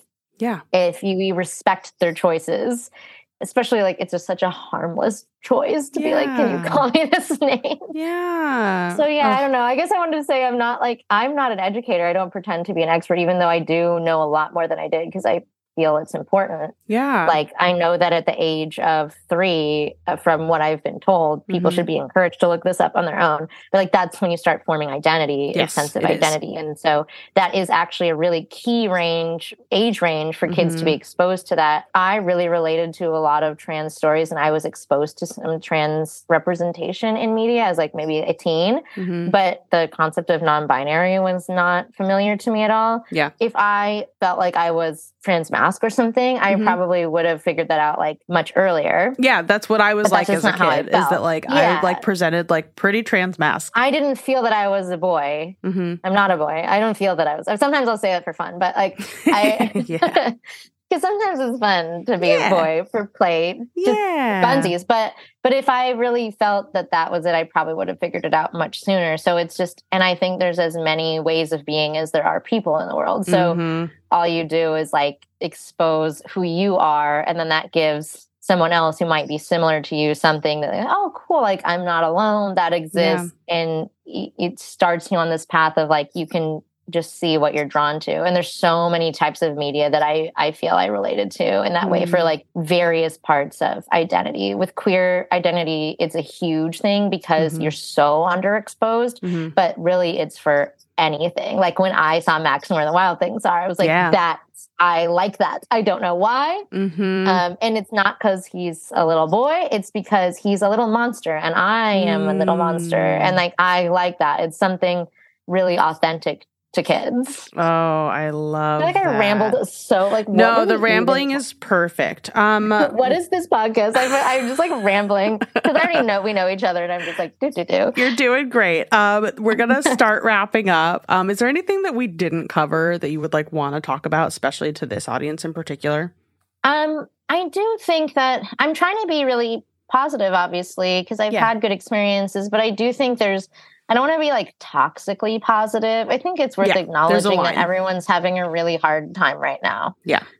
if you respect their choices. Especially like it's just such a harmless choice to be like, can you call me this name? So I don't know. I guess I wanted to say I'm not an educator. I don't pretend to be an expert, even though I do know a lot more than I did because I feel it's important. Like I know that at the age of 3, from what I've been told, people should be encouraged to look this up on their own. But like that's when you start forming identity, a sense of identity. And so that is actually a really key age range for kids to be exposed to that. I really related to a lot of trans stories and I was exposed to some trans representation in media as like maybe a teen, but the concept of non-binary was not familiar to me at all. If I felt like I was trans mask or something, I probably would have figured that out like much earlier. That's what I was but like as a kid, is that like I like presented like pretty trans mask. I didn't feel that I was a boy. I'm not a boy. I don't feel that I was. Sometimes I'll say that for fun, but like I because sometimes it's fun to be a boy for play, just funsies. But if I really felt that that was it, I probably would have figured it out much sooner. So it's just, and I think there's as many ways of being as there are people in the world. So all you do is like expose who you are, and then that gives someone else who might be similar to you something that, like, oh, cool, like I'm not alone, that exists, and it starts you on this path of like you can just see what you're drawn to. And there's so many types of media that I feel I related to in that way for like various parts of identity. With queer identity, it's a huge thing because you're so underexposed, but really it's for anything. Like when I saw Max and Where the Wild Things Are, I was like, I like that. I don't know why. And it's not because he's a little boy. It's because he's a little monster and I am a little monster. And like, I like that. It's something really authentic to kids. Oh, I love that. I rambled so like no, the rambling is perfect. What is this podcast? I'm just like rambling because I already know we know each other and I'm just like do. You're doing great. We're gonna start wrapping up. Is there anything that we didn't cover that you would like want to talk about, especially to this audience in particular? I do think that I'm trying to be really positive, obviously, because I've had good experiences, but I do think I don't want to be like toxically positive. I think it's worth acknowledging that everyone's having a really hard time right now.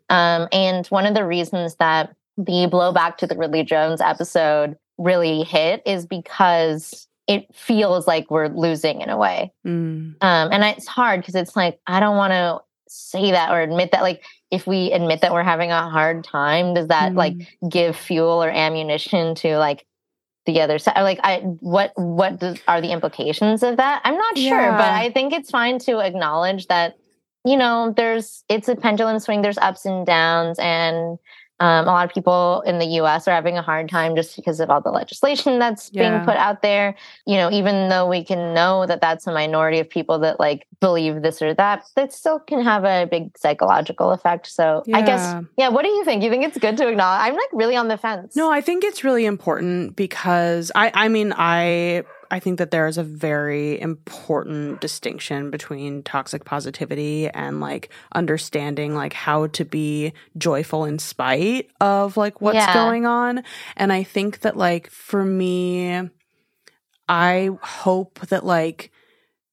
And one of the reasons that the blowback to the Ridley Jones episode really hit is because it feels like we're losing in a way. And it's hard because it's like, I don't want to say that or admit that. Like, if we admit that we're having a hard time, does that like give fuel or ammunition to like the other side? Like, what are the implications of that? I'm not sure, but I think it's fine to acknowledge that, you know, it's a pendulum swing. There's ups and downs, and a lot of people in the U.S. are having a hard time just because of all the legislation that's being put out there. You know, even though we can know that that's a minority of people that like believe this or that, that still can have a big psychological effect. So I guess, what do you think? You think it's good to acknowledge? I'm like really on the fence. No, I think it's really important because I think that there is a very important distinction between toxic positivity and like understanding like how to be joyful in spite of like what's going on. And I think that like for me, I hope that like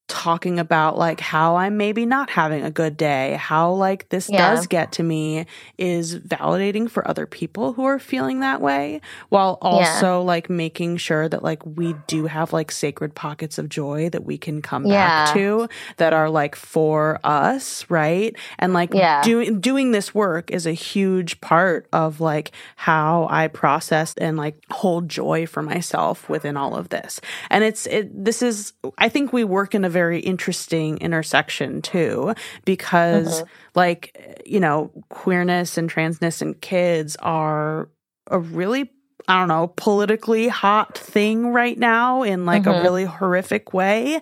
talking about like how I'm maybe not having a good day, how like this does get to me is validating for other people who are feeling that way, while also like making sure that like we do have like sacred pockets of joy that we can come back to that are like for us, right? And like doing this work is a huge part of like how I process and like hold joy for myself within all of this. And this is I think we work in a very interesting intersection too, because like, you know, queerness and transness and kids are a really, I don't know, politically hot thing right now in like a really horrific way.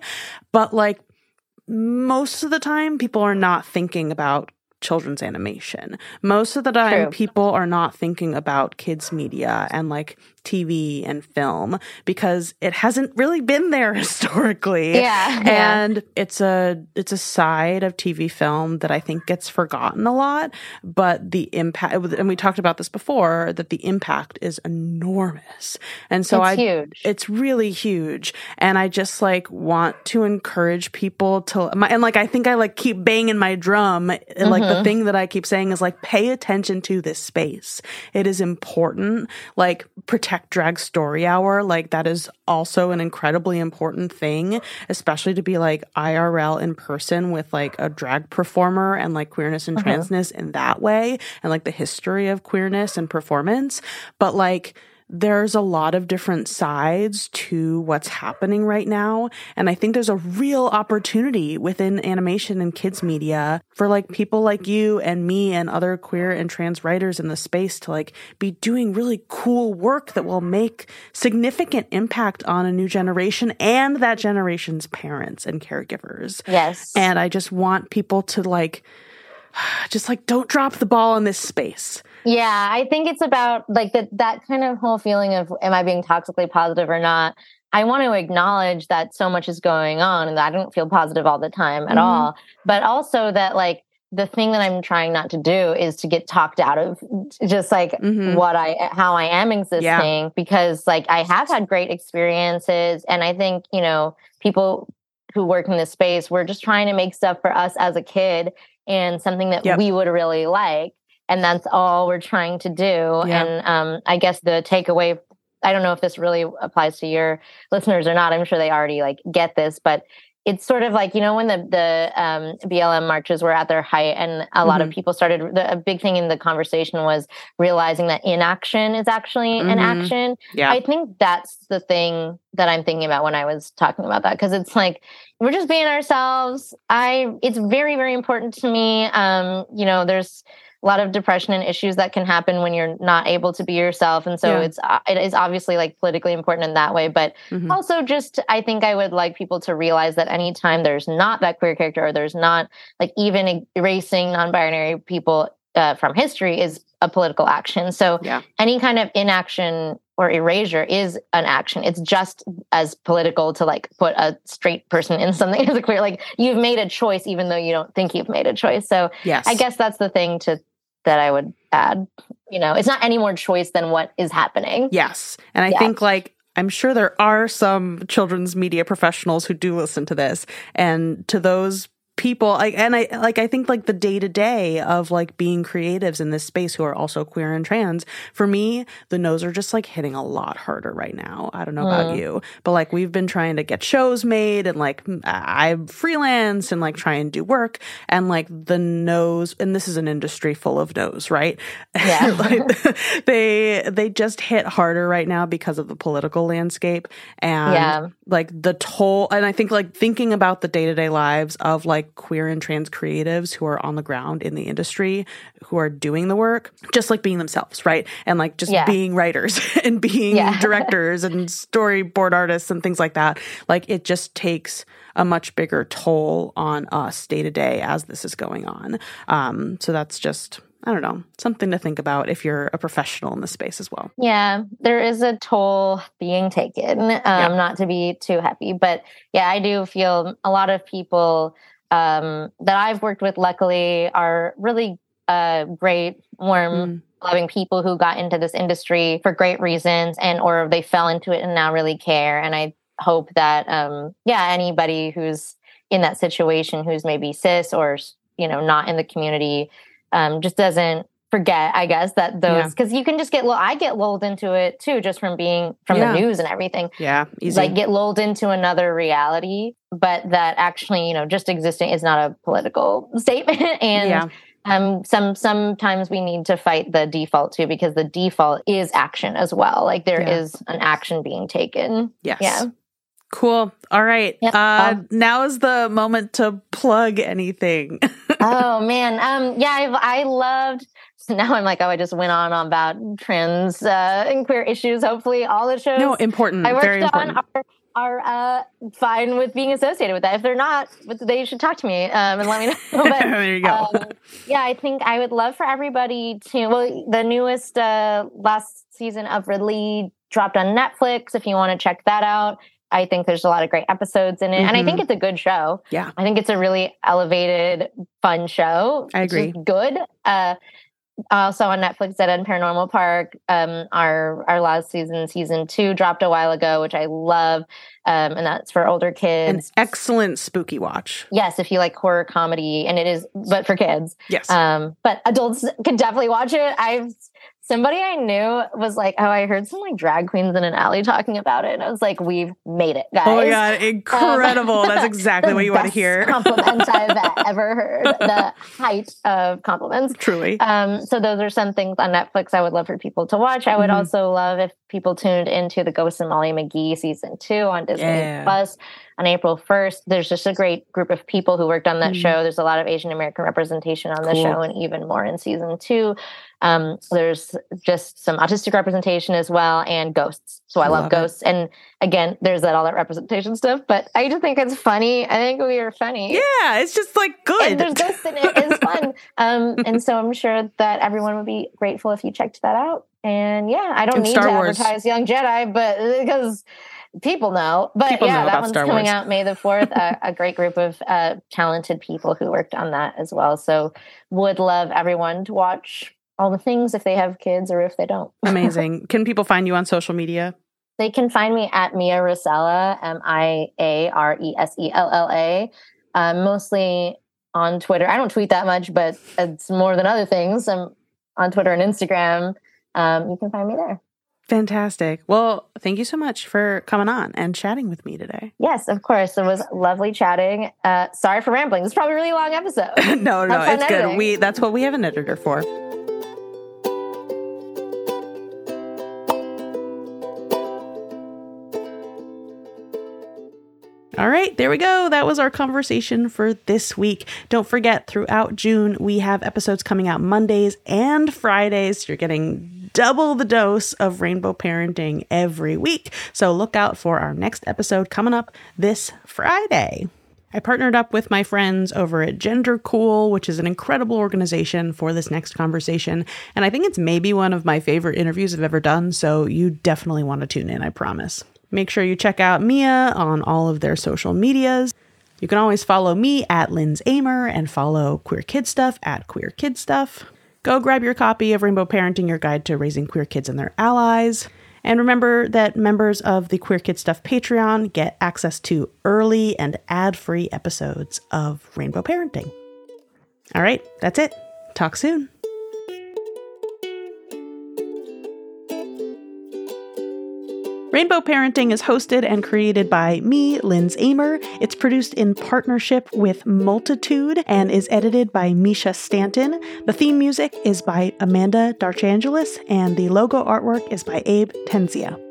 But like most of the time people are not thinking about children's animation. Most of the time, people are not thinking about kids' media and like TV and film because it hasn't really been there historically. And it's a side of TV film that I think gets forgotten a lot. But the impact, and we talked about this before, that the impact is enormous. And so it's really huge. And I just like want to encourage people to, and like I think I like keep banging my drum and like. The thing that I keep saying is like, pay attention to this space. It is important. Like, protect Drag Story Hour. Like, that is also an incredibly important thing, especially to be like IRL in person with like a drag performer and like queerness and transness in that way, and like the history of queerness and performance. But like, there's a lot of different sides to what's happening right now. And I think there's a real opportunity within animation and kids media for like people like you and me and other queer and trans writers in the space to like be doing really cool work that will make significant impact on a new generation and that generation's parents and caregivers. Yes. And I just want people to like, just like, don't drop the ball in this space. Yeah, I think it's about like that kind of whole feeling of, am I being toxically positive or not? I want to acknowledge that so much is going on and that I don't feel positive all the time at all. But also that like the thing that I'm trying not to do is to get talked out of just like how I am existing, because like I have had great experiences. And I think, you know, people who work in this space, we're just trying to make stuff for us as a kid and something that we would really like. And that's all we're trying to do. Yeah. And I guess the takeaway, I don't know if this really applies to your listeners or not. I'm sure they already like get this, but it's sort of like, you know, when the BLM marches were at their height and a lot of people started, a big thing in the conversation was realizing that inaction is actually an action. Yeah. I think that's the thing that I'm thinking about when I was talking about that. Cause it's like, we're just being ourselves. It's very, very important to me. You know, there's a lot of depression and issues that can happen when you're not able to be yourself. And so it is obviously like politically important in that way, but also just, I think I would like people to realize that anytime there's not that queer character or there's not like even erasing non-binary people from history is a political action. So any kind of inaction or erasure is an action. It's just as political to like put a straight person in something as a queer, like you've made a choice, even though you don't think you've made a choice. So I guess that's the thing that I would add, you know, it's not any more choice than what is happening. Yes. And I think like, I'm sure there are some children's media professionals who do listen to this, and to those people, I think the day to day of like being creatives in this space who are also queer and trans, for me, the no's are just like hitting a lot harder right now. I don't know about you, but like we've been trying to get shows made and like I freelance and like try and do work, and like the no's, and this is an industry full of no's, right? Yeah. Like, they just hit harder right now because of the political landscape and like the toll. And I think like thinking about the day to day lives of like queer and trans creatives who are on the ground in the industry, who are doing the work, just like being themselves, right? And like just being writers and being directors and storyboard artists and things like that. Like it just takes a much bigger toll on us day to day as this is going on. So that's just, I don't know, something to think about if you're a professional in the space as well. Yeah, there is a toll being taken, not to be too happy. But yeah, I do feel a lot of people that I've worked with, luckily, are really great, warm, loving people who got into this industry for great reasons, and or they fell into it and now really care. And I hope that, anybody who's in that situation, who's maybe cis or, you know, not in the community, just doesn't forget, I guess, that those, because you can just get, I get lulled into it too, just from being from the news and everything. Yeah, easy. Like get lulled into another reality, but that actually, you know, just existing is not a political statement. And sometimes we need to fight the default too, because the default is action as well. Like there is an action being taken. Yes. Yeah. Cool. All right. Yep. Now is the moment to plug anything. Oh man. I loved, so now I'm like, oh, I just went on about trans and queer issues. Hopefully all the shows. No, important. I worked very important. On are fine with being associated with that. If they're not, they should talk to me and let me know. But, there you go. I think I would love for everybody to, the newest last season of Ridley dropped on Netflix. If you want to check that out. I think there's a lot of great episodes in it. Mm-hmm. And I think it's a good show. Yeah. I think it's a really elevated, fun show. I agree. Good. Also on Netflix, Dead End Paranormal Park, our last season 2, dropped a while ago, which I love. And that's for older kids. An excellent spooky watch. Yes, if you like horror comedy. And it is, but for kids. Yes. But adults can definitely watch it. Somebody I knew was like, oh, I heard some like drag queens in an alley talking about it. And I was like, we've made it, guys. Oh my God, incredible. That's exactly what you want to hear. The best compliment I've ever heard. The height of compliments. Truly. So those are some things on Netflix I would love for people to watch. I would also love if people tuned into The Ghost of Molly McGee season 2 on Disney Plus on April 1st. There's just a great group of people who worked on that show. There's a lot of Asian American representation on the show, and even more in season 2. There's just some autistic representation as well, and ghosts. So I love ghosts. It. And again, there's all that representation stuff, but I just think it's funny. I think we are funny. Yeah, it's just like good. And there's ghosts in it. It's fun. And so I'm sure that everyone would be grateful if you checked that out. And I don't need to advertise Young Jedi, but because people know. But that one's coming out May the 4th. A great group of talented people who worked on that as well. So would love everyone to watch all the things if they have kids or if they don't. Amazing. Can people find you on social media? They can find me at Mia Resella, MIARESELLA, mostly on Twitter. I don't tweet that much, but it's more than other things. I'm on Twitter and Instagram. You can find me there. Fantastic. Well, thank you so much for coming on and chatting with me today. Yes, of course. It was lovely chatting. Sorry for rambling. This is probably a really long episode. No, it's editing. Good. That's what we have an editor for. All right, there we go. That was our conversation for this week. Don't forget, throughout June, we have episodes coming out Mondays and Fridays. So you're getting double the dose of Rainbow Parenting every week. So look out for our next episode coming up this Friday. I partnered up with my friends over at Gender Cool, which is an incredible organization, for this next conversation. And I think it's maybe one of my favorite interviews I've ever done. So you definitely want to tune in, I promise. Make sure you check out Mia on all of their social medias. You can always follow me at Lindz Amer and follow Queer Kid Stuff at Queer Kid Stuff. Go grab your copy of Rainbow Parenting, Your Guide to Raising Queer Kids and Their Allies. And remember that members of the Queer Kid Stuff Patreon get access to early and ad-free episodes of Rainbow Parenting. All right, that's it. Talk soon. Rainbow Parenting is hosted and created by me, Lindz Amer. It's produced in partnership with Multitude and is edited by Misha Stanton. The theme music is by Amanda Darchangelis, and the logo artwork is by Abe Tenzia.